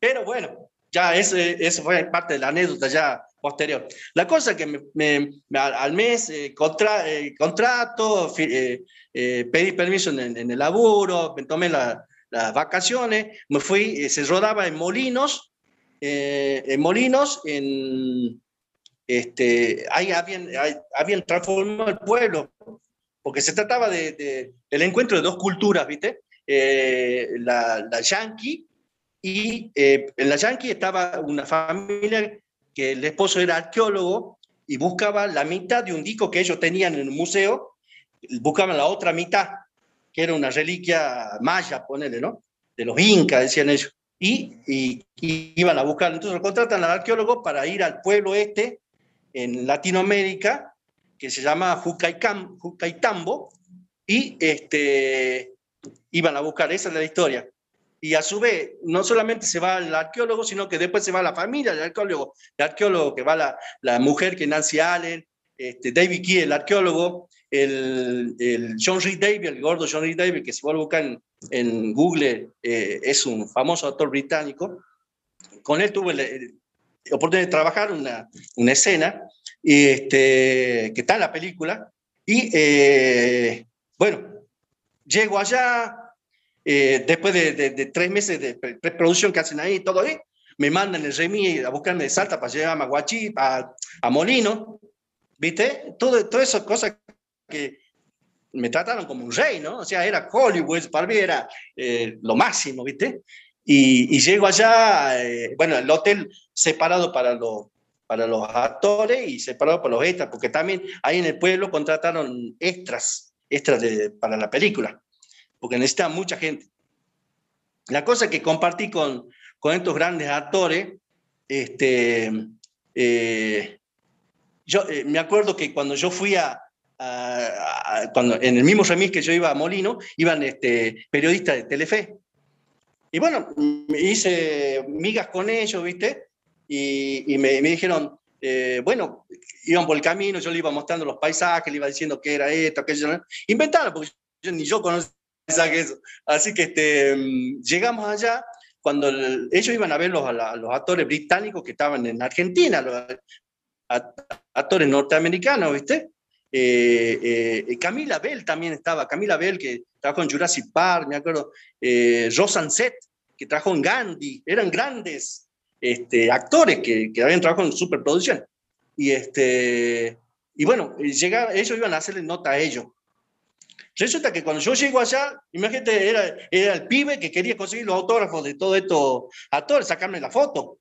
Pero bueno, ya, esa fue parte de la anécdota ya posterior. La cosa que me, me, me, al mes, eh, contra, eh, contrato, eh, eh, pedí permiso en, en el laburo, me tomé la, las vacaciones, me fui, eh, se rodaba en Molinos, eh, en Molinos, en, este, ahí habían, ahí habían transformado el pueblo, porque se trataba de, de, del encuentro de dos culturas, ¿viste? Eh, la, la yanqui, y eh, en la yanqui estaba una familia que el esposo era arqueólogo y buscaba la mitad de un disco que ellos tenían en el museo, buscaban la otra mitad, que era una reliquia maya, ponele, ¿no? De los incas, decían ellos, y, y, y iban a buscar. Entonces contratan al arqueólogo para ir al pueblo este, en Latinoamérica, que se llama Jucaitambo, y este, iban a buscar, esa es la historia. Y a su vez, no solamente se va el arqueólogo, sino que después se va la familia del arqueólogo, el arqueólogo que va la, la mujer, que Nancy Allen, este, David Key, el arqueólogo, el, el John Rhys-Davies, el gordo John Rhys-Davies, que si vos lo buscas en, en Google, eh, es un famoso actor británico. Con él tuve la, la oportunidad de trabajar una, una escena este, que está en la película. Y eh, bueno, llego allá. Eh, después de, de, de tres meses de preproducción que hacen ahí, todo ahí, me mandan el Remi a buscarme de Salta para llegar a Maguachi, a, a Molino, ¿viste? Todas todo esas cosas que me trataron como un rey, ¿no? O sea, era Hollywood, para mí era eh, lo máximo, ¿viste? Y, y llego allá, eh, bueno, el hotel separado para los, para los actores y separado para los extras, porque también ahí en el pueblo contrataron extras, extras de, para la película, porque necesita mucha gente. La cosa que compartí con, con estos grandes actores Este, eh, yo eh, me acuerdo que cuando yo fui a, a, a cuando, en el mismo remis que yo iba a Molino, iban este, periodistas de Telefe. Y bueno, hice migas con ellos, ¿viste? Y, y me, me dijeron, eh, bueno, iban por el camino, yo le iba mostrando los paisajes, le iba diciendo qué era esto, aquello. Inventaron, porque yo, ni yo conocía eso. Así que este, llegamos allá, cuando el, ellos iban a ver los, a los actores británicos que estaban en Argentina, los actores norteamericanos, ¿viste? Eh, eh, Camilla Belle también estaba, Camilla Belle que trabajó en Jurassic Park, me acuerdo, eh, Rosansett que trabajó en Gandhi, eran grandes este, actores que, que habían trabajado en superproducción, y, este, y bueno, llegar, ellos iban a hacerle nota a ellos. Resulta que cuando yo llego allá, imagínate, era, era el pibe que quería conseguir los autógrafos de todos estos actores, sacarme la foto,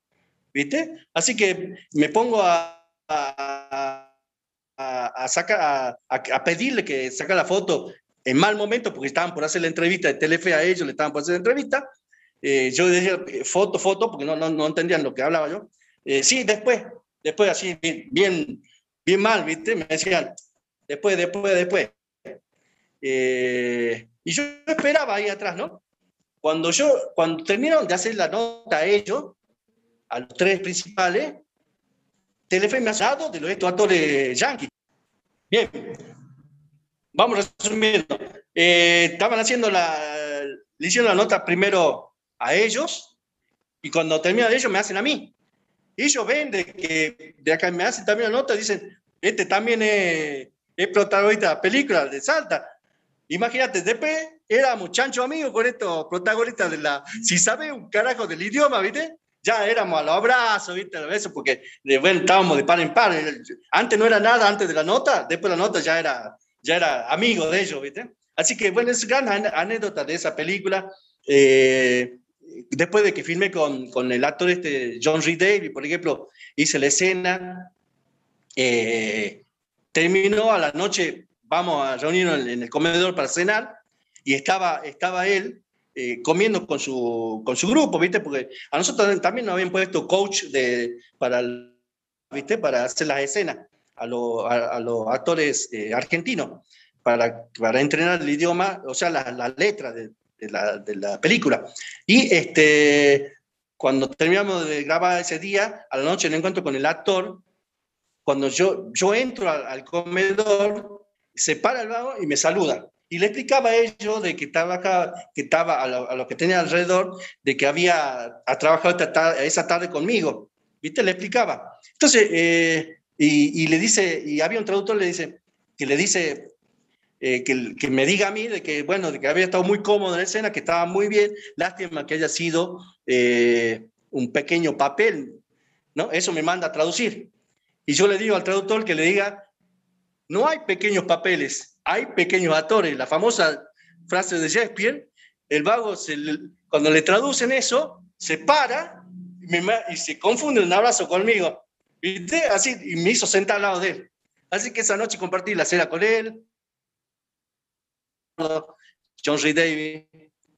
¿viste? Así que me pongo a, a A, a, sacar, a, a pedirle que saca la foto en mal momento, porque estaban por hacer la entrevista de Telefe a ellos, le estaban por hacer la entrevista. Eh, yo decía, foto, foto, porque no, no, no entendían lo que hablaba yo. Eh, sí, después, después así, bien, bien, bien mal, ¿viste? Me decían, después, después, después. Eh, y yo esperaba ahí atrás, ¿no? Cuando, yo, cuando terminaron de hacer la nota a ellos, a los tres principales, Telefe me ha dado de estos actores yanquis. Bien, vamos resumiendo. Eh, estaban haciendo la, le hicieron la nota primero a ellos, y cuando terminan ellos me hacen a mí. Y ellos ven de que de acá me hacen también la nota y dicen, este también es, es protagonista de la película de Salta. Imagínate, después éramos chancho amigos con estos protagonistas de la... Si sabes un carajo del idioma, ¿viste? Ya éramos a los abrazos, ¿viste? A veces, porque bueno, estábamos de par en par. Antes no era nada, antes de la nota, después de la nota ya era, ya era amigo de ellos, ¿viste? Así que, bueno, es gran anécdota de esa película. Eh, después de que filmé con, con el actor este, John Rhys-Davies, por ejemplo, hice la escena. Eh, terminó a la noche, vamos a reunirnos en el comedor para cenar, y estaba, estaba él. Eh, comiendo con su, con su grupo, ¿viste? Porque a nosotros también nos habían puesto coach de, para, el, ¿viste? Para hacer las escenas a, lo, a, a los actores eh, argentinos, para, para entrenar el idioma, o sea, la, la letra de, de, la, de la película. Y este, cuando terminamos de grabar ese día, a la noche en el encuentro con el actor, cuando yo, yo entro al, al comedor, se para al lado y me saluda. Y le explicaba a ellos de que estaba acá, que estaba a los lo que tenía alrededor, de que había ha trabajado esta tarde, esa tarde conmigo, ¿viste? Le explicaba. Entonces, eh, y, y le dice, y había un traductor le dice, que le dice, eh, que, que me diga a mí de que, bueno, de que había estado muy cómodo en la escena, que estaba muy bien, lástima que haya sido eh, un pequeño papel, ¿no? Eso me manda a traducir. Y yo le digo al traductor que le diga, no hay pequeños papeles, hay pequeños actores. La famosa frase de Shakespeare, el vago, se le, cuando le traducen eso, se para y, me, y se confunde un abrazo conmigo. ¿Viste? Así, y me hizo sentar al lado de él. Así que esa noche compartí la cena con él, John Rhys-Davies.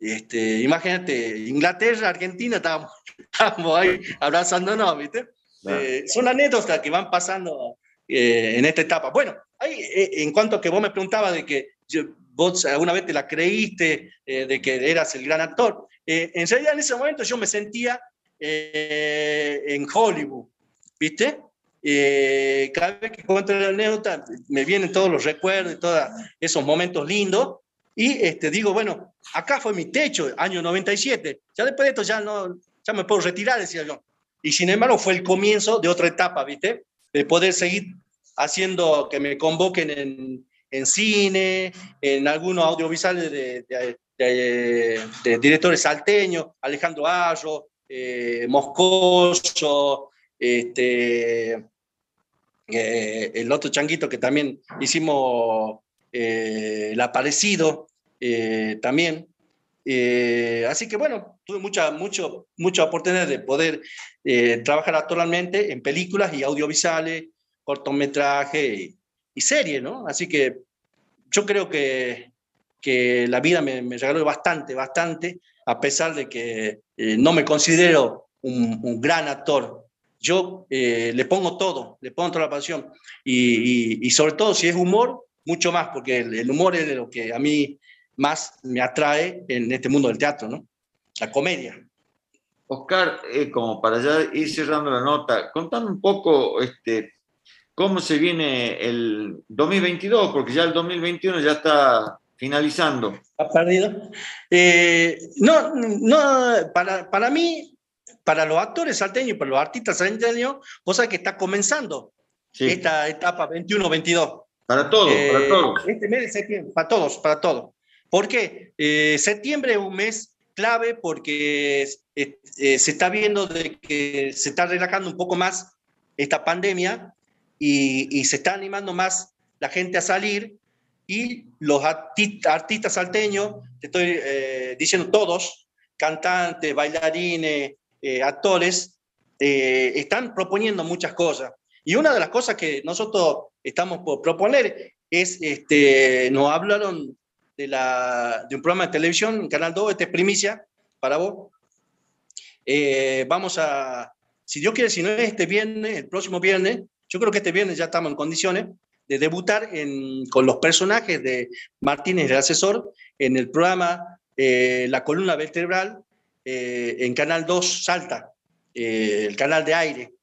Este, imagínate, Inglaterra, Argentina, estábamos, estábamos ahí abrazándonos, ¿viste? No. Eh, son anécdotas que van pasando eh, en esta etapa. Bueno, ahí, en cuanto a que vos me preguntabas de que yo, vos alguna vez te la creíste, eh, de que eras el gran actor, eh, en realidad en ese momento yo me sentía eh, en Hollywood, ¿viste? Eh, cada vez que cuento la anécdota me vienen todos los recuerdos y todos esos momentos lindos, y este, digo, bueno, acá fue mi techo, año noventa y siete, ya después de esto ya, no, ya me puedo retirar, decía yo. Y sin embargo fue el comienzo de otra etapa, ¿viste? De poder seguir haciendo que me convoquen en, en cine, en algunos audiovisuales de, de, de, de directores salteños, Alejandro Arro, eh, Moscoso, este, eh, el otro changuito que también hicimos, eh, El Aparecido, eh, también. Eh, así que bueno, tuve mucha, mucho, mucha oportunidad de poder eh, trabajar actualmente en películas y audiovisuales, cortometraje y, y serie, ¿no? Así que yo creo que, que la vida me, me regaló bastante, bastante, a pesar de que eh, no me considero un, un gran actor, yo eh, le pongo todo, le pongo toda la pasión. Y, y, y sobre todo, si es humor, mucho más, porque el, el humor es de lo que a mí más me atrae en este mundo del teatro, ¿no? La comedia. Oscar, eh, como para ya ir cerrando la nota, contame un poco este, cómo se viene el dos mil veintidós, porque ya el dos mil veintiuno ya está finalizando. ¿Está perdido? Eh, no, no para, para mí, para los actores salteños y para los artistas salteños, cosa que está comenzando sí. esta etapa veintiuno veintidós. Para todos, eh, para todos. Este mes de septiembre, para todos, para todos. ¿Por qué? Eh, septiembre es un mes clave porque eh, eh, se está viendo de que se está relajando un poco más esta pandemia y, y se está animando más la gente a salir, y los arti- artistas salteños, te estoy eh, diciendo todos, cantantes, bailarines, eh, actores, eh, están proponiendo muchas cosas. Y una de las cosas que nosotros estamos por proponer es, este, nos hablaron de, la, de un programa de televisión en Canal dos, esta es primicia para vos. Eh, vamos a, si Dios quiere, si no es este viernes, el próximo viernes, yo creo que este viernes ya estamos en condiciones de debutar en, con los personajes de Martínez y el asesor en el programa eh, La Columna Vertebral eh, en Canal dos Salta, eh, el canal de aire.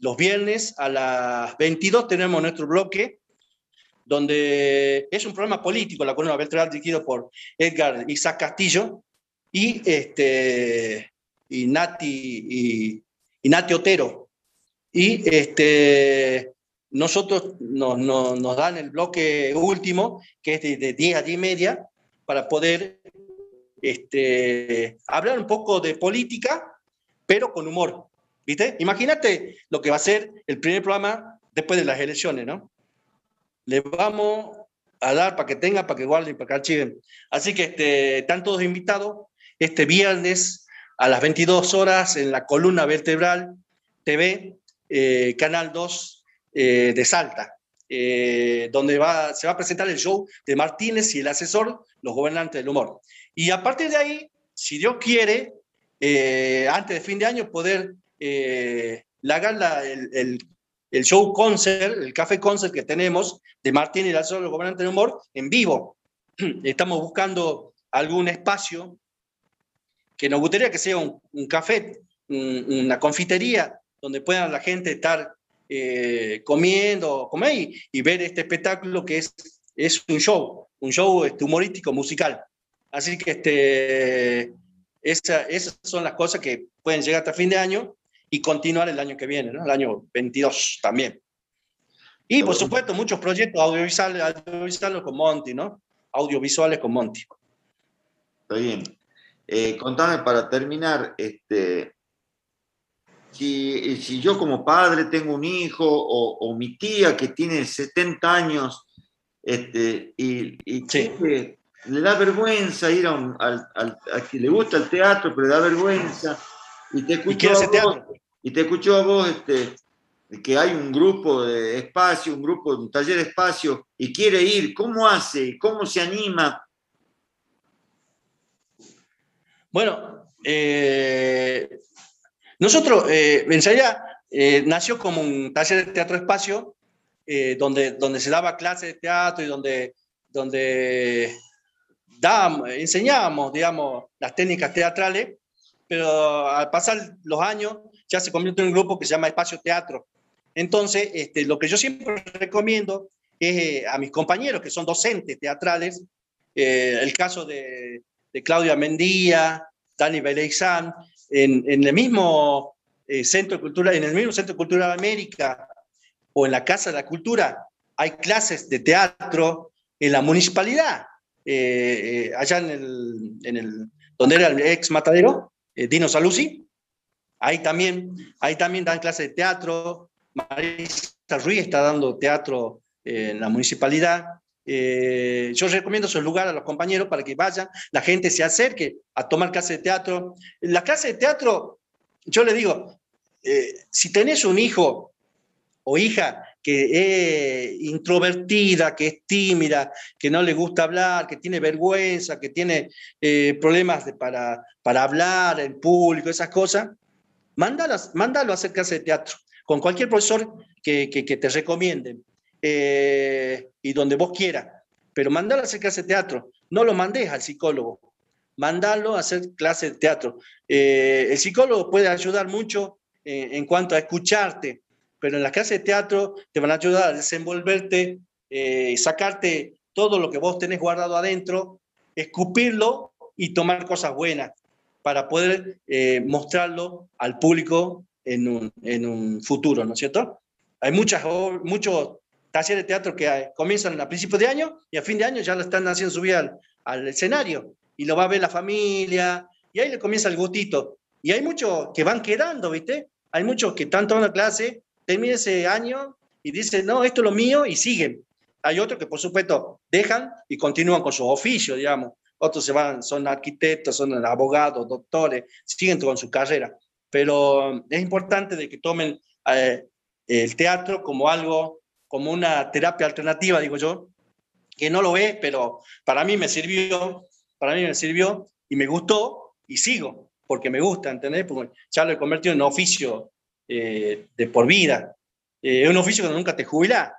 Los viernes a las veintidós tenemos nuestro bloque, donde es un programa político, La Columna Vertebral, dirigido por Edgar Isaac Castillo y, este, y, Nati, y, y Nati Otero. Y este, nosotros nos, nos, nos dan el bloque último, que es de, de diez a diez y media, para poder este, hablar un poco de política, pero con humor. ¿Viste? Imagínate lo que va a ser el primer programa después de las elecciones, ¿no? Le vamos a dar para que tengan, para que guarden, para que archiven. Así que este, están todos invitados este viernes a las veintidós horas en La Columna Vertebral T V, eh, Canal dos eh, de Salta, eh, donde va, se va a presentar el show de Martínez y el asesor, los gobernantes del humor. Y a partir de ahí, si Dios quiere, eh, antes de fin de año poder... Eh, la gala, el, el, el show concert, el café concert que tenemos de Martín y la Sola, el gobernante del humor, en vivo. Estamos buscando algún espacio que nos gustaría que sea un, un café, un, una confitería, donde pueda la gente estar eh, comiendo, comer y, y ver este espectáculo que es, es un show, un show este, humorístico, musical. Así que este, esa, esas son las cosas que pueden llegar hasta fin de año y continuar el año que viene, ¿no? El año veintidós también. Y, por supuesto, muchos proyectos audiovisuales, audiovisuales con Monti, ¿no? Audiovisuales con Monti. Está bien. Eh, contame, para terminar, este, si, si yo como padre tengo un hijo o, o mi tía que tiene setenta años este, y, y sí. que le da vergüenza ir a un... Al, al, a quien le gusta el teatro, pero le da vergüenza... Y te escucho a vos, y te escucho a vos este, que hay un grupo de espacio, un grupo, un taller de espacio, y quiere ir. ¿Cómo hace? ¿Cómo se anima? Bueno, eh, nosotros, eh, en realidad, eh, nació como un taller de teatro espacio, eh, donde, donde se daba clases de teatro y donde, donde dábamos, enseñábamos, digamos, las técnicas teatrales. Pero al pasar los años ya se convierte en un grupo que se llama Espacio Teatro. Entonces, este, lo que yo siempre recomiendo es eh, a mis compañeros que son docentes teatrales, eh, el caso de, de Claudia Mendía, Dani Beleixán, en, en el mismo eh, Centro Cultural, en el mismo Centro Cultural América o en la Casa de la Cultura, hay clases de teatro en la municipalidad, eh, eh, allá en el, en el, donde era el ex matadero. Dino Saluzzi, ahí también, ahí también dan clases de teatro. Marisa Ruiz está dando teatro eh, en la municipalidad. Eh, yo recomiendo esos lugares a los compañeros para que vayan, la gente se acerque a tomar clases de teatro. La clase de teatro, yo le digo, eh, si tenés un hijo o hija que es introvertida, que es tímida, que no le gusta hablar, que tiene vergüenza, que tiene eh, problemas de, para, para hablar en público, esas cosas, mándalas, mándalo a hacer clase de teatro con cualquier profesor que, que, que te recomienden eh, y donde vos quieras, pero mándalo a hacer clase de teatro, no lo mandes al psicólogo, mándalo a hacer clase de teatro. Eh, el psicólogo puede ayudar mucho eh, en cuanto a escucharte, pero en la clase de teatro te van a ayudar a desenvolverte eh, y sacarte todo lo que vos tenés guardado adentro, escupirlo y tomar cosas buenas para poder eh, mostrarlo al público en un, en un futuro, ¿no es cierto? Hay muchas, muchos talleres de teatro que hay, comienzan a principios de año y a fin de año ya lo están haciendo subir al, al escenario y lo va a ver la familia y ahí le comienza el gustito. Y hay muchos que van quedando, ¿viste? Hay muchos que están tomando clase, terminan ese año y dicen, no, esto es lo mío y siguen. Hay otros que, por supuesto, dejan y continúan con sus oficios, digamos. Otros se van, son arquitectos, son abogados, doctores, siguen con su carrera. Pero es importante de que tomen eh, el teatro como algo, como una terapia alternativa, digo yo, que no lo es, pero para mí me sirvió, para mí me sirvió y me gustó y sigo, porque me gusta, ¿entendés? Porque ya lo he convertido en un oficio eh, de por vida. Es eh, un oficio que nunca te jubilás.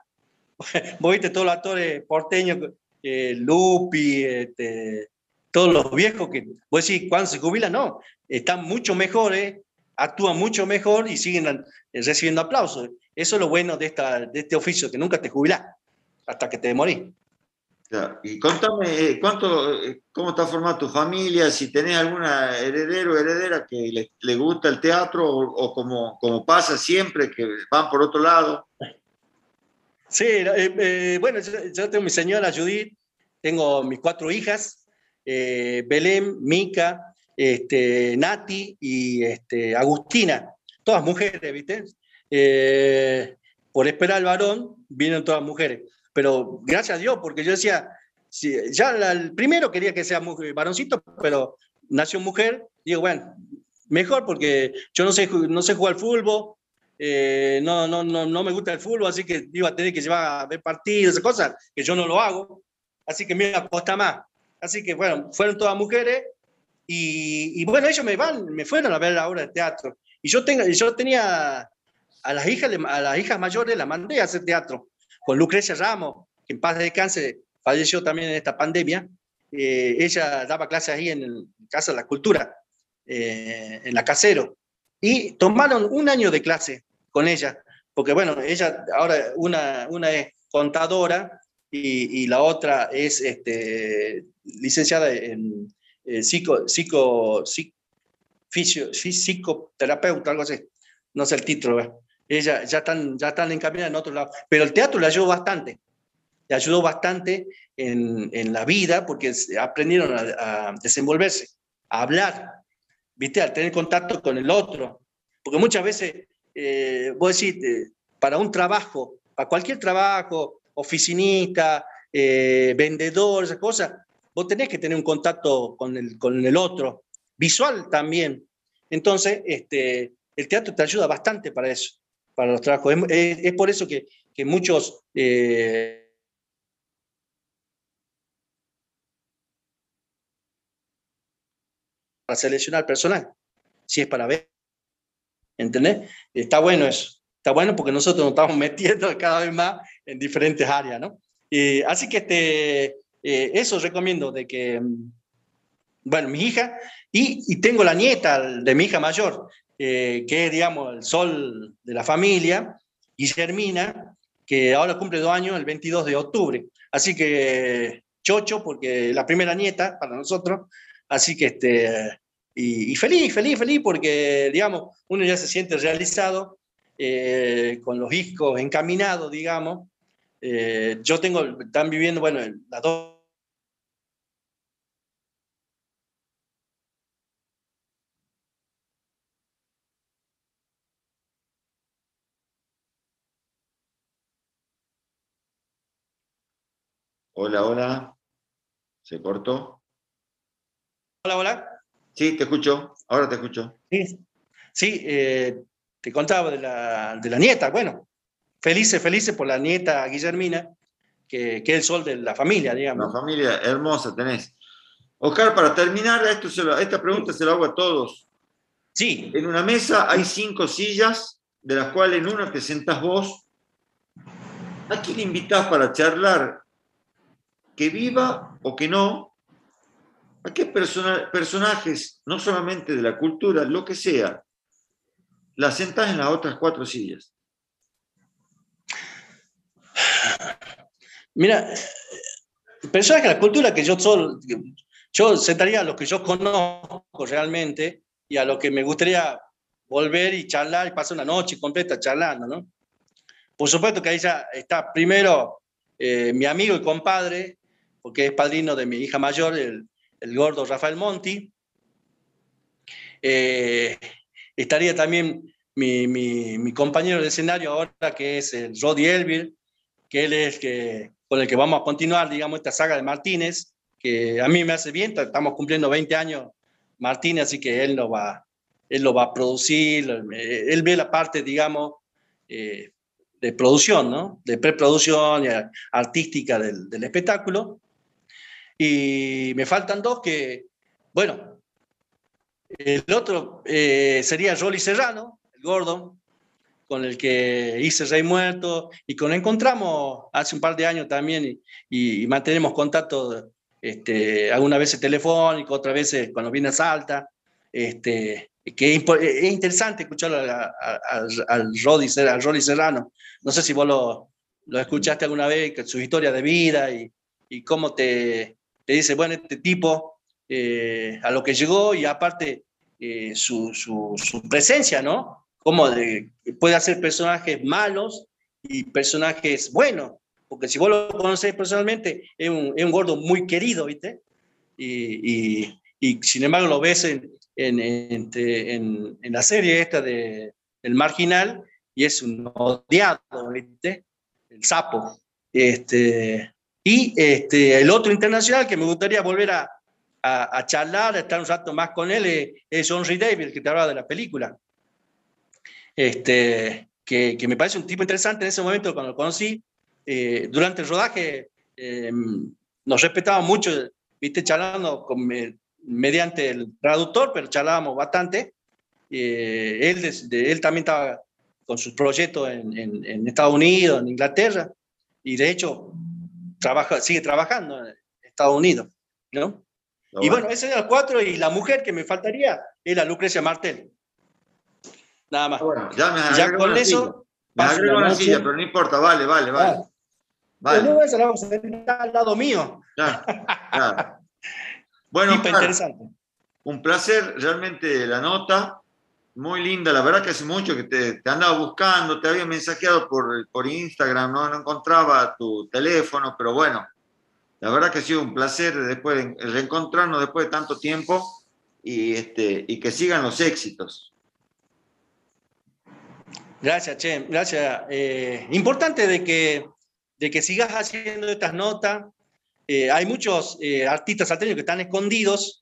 Vos viste todos los actores porteños, eh, Lupi, este, todos los viejos que vos decís, ¿cuándo se jubilan? No, están mucho mejores, actúan mucho mejor y siguen recibiendo aplausos. Eso es lo bueno de, esta, de este oficio, que nunca te jubilás hasta que te morís. Claro. Y contame, ¿cuánto, ¿cómo está formada tu familia? Si tenés alguna heredero o heredera que le, le gusta el teatro o, o como, como pasa siempre, que van por otro lado. Sí, eh, eh, bueno, yo, yo tengo mi señora Judith, tengo mis cuatro hijas, eh, Belén, Mica, este, Nati y este, Agustina, todas mujeres, ¿viste? Eh, por esperar al varón, vienen todas mujeres, pero gracias a Dios, porque yo decía, si, ya la, el primero quería que sea mujer, varoncito, pero nació mujer, digo, bueno, mejor porque yo no sé, no sé jugar al fútbol. Eh, no, no, no, no me gusta el fútbol, así que iba a tener que llevar a ver partidos, esas cosas, que yo no lo hago, así que me aposta más, así que bueno, fueron todas mujeres y, y bueno, ellos me van, me fueron a ver la obra de teatro y yo, tengo, yo tenía a las hijas, a las hijas mayores las mandé a hacer teatro, con Lucrecia Ramos, que en paz descanse, falleció también en esta pandemia. Eh, ella daba clases ahí en el Casa de la Cultura, eh, en la Casero, y tomaron un año de clase con ella, porque bueno, ella ahora una, una es contadora y, y la otra es este, licenciada en eh, psico, psico, psic, fisio, psicoterapeuta, algo así, no sé el título, ¿eh? Ella ya están, ya están encaminadas en otro lado, pero el teatro le ayudó bastante, le ayudó bastante en, en la vida, porque aprendieron a, a desenvolverse, a hablar, ¿viste? Al tener contacto con el otro, porque muchas veces, eh, vos decís, eh, para un trabajo, para cualquier trabajo, oficinista, eh, vendedor, esas cosas, vos tenés que tener un contacto con el, con el otro, visual también. Entonces, este, el teatro te ayuda bastante para eso, para los trabajos. Es, es, es por eso que, que muchos... Eh, para seleccionar personal, si es para ver, ¿entendés? Está bueno eso, está bueno porque nosotros nos estamos metiendo cada vez más en diferentes áreas, ¿no? Eh, así que este, eh, eso recomiendo de que, bueno, mi hija, y, y tengo la nieta de mi hija mayor, eh, que es, digamos, el sol de la familia, Guillermina, que ahora cumple dos años el veintidós de octubre, así que chocho, porque la primera nieta para nosotros. Así que, este, y, y feliz, feliz, feliz, porque, digamos, uno ya se siente realizado, eh, con los hijos encaminados, digamos. Eh, yo tengo, están viviendo, bueno, las dos. Hola, hola. ¿Se cortó? Hola, hola. Sí, te escucho, ahora te escucho. Sí, sí, eh, te contaba de la, de la nieta, bueno, felices, felices por la nieta Guillermina, que, que es el sol de la familia, digamos. Una familia hermosa tenés. Oscar, para terminar, esto se lo, esta pregunta se la hago a todos. Sí. En una mesa hay cinco sillas, de las cuales en una te sentás vos. ¿A quién invitás para charlar? Que viva o que no. ¿A qué persona, personajes, no solamente de la cultura, lo que sea, las sentás en las otras cuatro sillas? Mira, personajes de la cultura que yo solo... Yo sentaría a los que yo conozco realmente y a los que me gustaría volver y charlar y pasar una noche completa charlando, ¿no? Por supuesto que ahí ya está primero eh, mi amigo y compadre, porque es padrino de mi hija mayor, el, el gordo Rafael Monti. Eh, estaría también mi, mi, mi compañero de escenario ahora, que es el Roddy Elvir, que él es el que, con el que vamos a continuar, digamos, esta saga de Martínez, que a mí me hace bien, estamos cumpliendo veinte años Martín, así que él lo va, él lo va a producir, él ve la parte, digamos, eh, de producción, ¿no? De preproducción artística del, del espectáculo. Y me faltan dos que, bueno, el otro eh, sería Rolly Serrano, el gordo, con el que hice Rey Muerto, y con él encontramos hace un par de años también, y, y, y mantenemos contacto de, Este, algunas veces telefónico, otras veces cuando viene a Salta, este, que es, es interesante escucharlo al Rolly Serrano. No sé si vos lo, lo escuchaste alguna vez, su historia de vida y, y cómo te, te dice, bueno, este tipo eh, a lo que llegó, y aparte eh, su, su, su presencia, ¿no? Cómo de, puede hacer personajes malos y personajes buenos. Porque si vos lo conocés personalmente, es un, es un gordo muy querido, ¿viste? Y, y, y sin embargo lo ves en, en, en, en, en la serie esta de El Marginal, y es un odiado, ¿viste? El sapo. Este, y este, el otro internacional que me gustaría volver a, a, a charlar, a estar un rato más con él, es, es John Rhys-Davies, que te hablaba de la película. Este, que, que me parece un tipo interesante en ese momento cuando lo conocí. Eh, durante el rodaje eh, nos respetábamos mucho, viste, charlando con me, mediante el traductor, pero charlábamos bastante. Eh, él, de, de, él también estaba con sus proyectos en, en, en Estados Unidos, en Inglaterra, y de hecho trabaja, sigue trabajando en Estados Unidos, ¿no? No, y bueno, ese eran los cuatro, y la mujer que me faltaría es la Lucrecia Martel. Nada más. Bueno, ya me ya con eso... Tira. Me agrego una silla, pero no importa, vale, vale, vale. vale. Pero luego se la vamos a sentar al lado mío. Claro, claro. Bueno, claro, un placer realmente la nota, muy linda, la verdad que hace mucho que te, te andaba buscando, te había mensajeado por, por Instagram, ¿no? No encontraba tu teléfono, pero bueno, la verdad que ha sido un placer después reencontrarnos después de tanto tiempo, y, este, y que sigan los éxitos. Gracias, Che, gracias. Eh, importante de que, de que sigas haciendo estas notas. Eh, hay muchos eh, artistas salteños que están escondidos,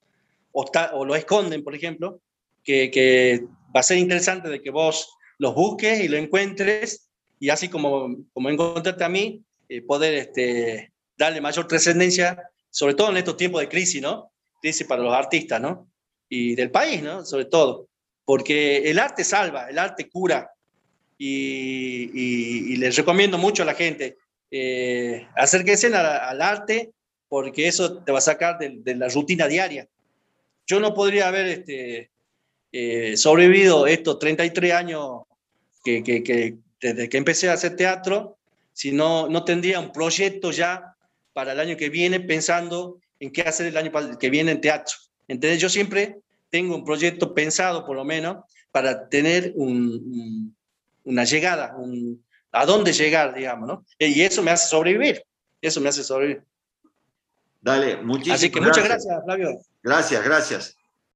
o, está, o lo esconden, por ejemplo, que, que va a ser interesante de que vos los busques y lo encuentres, y así como, como encontrarte a mí, eh, poder este, darle mayor trascendencia, sobre todo en estos tiempos de crisis, ¿no? Crisis para los artistas, ¿no? Y del país, ¿no? Sobre todo. Porque el arte salva, el arte cura. Y, y, y les recomiendo mucho a la gente, eh, acérquense la, al arte, porque eso te va a sacar de, de la rutina diaria. Yo no podría haber este, eh, sobrevivido estos treinta y tres años que, que, que, desde que empecé a hacer teatro, si no, no tendría un proyecto ya para el año que viene, pensando en qué hacer el año que viene en teatro. Entonces yo siempre tengo un proyecto pensado, por lo menos, para tener un, un una llegada, un, a dónde llegar, digamos, ¿no? Y eso me hace sobrevivir, eso me hace sobrevivir. Dale, muchísimas gracias. Así que gracias. Muchas gracias, Flavio. Gracias, gracias.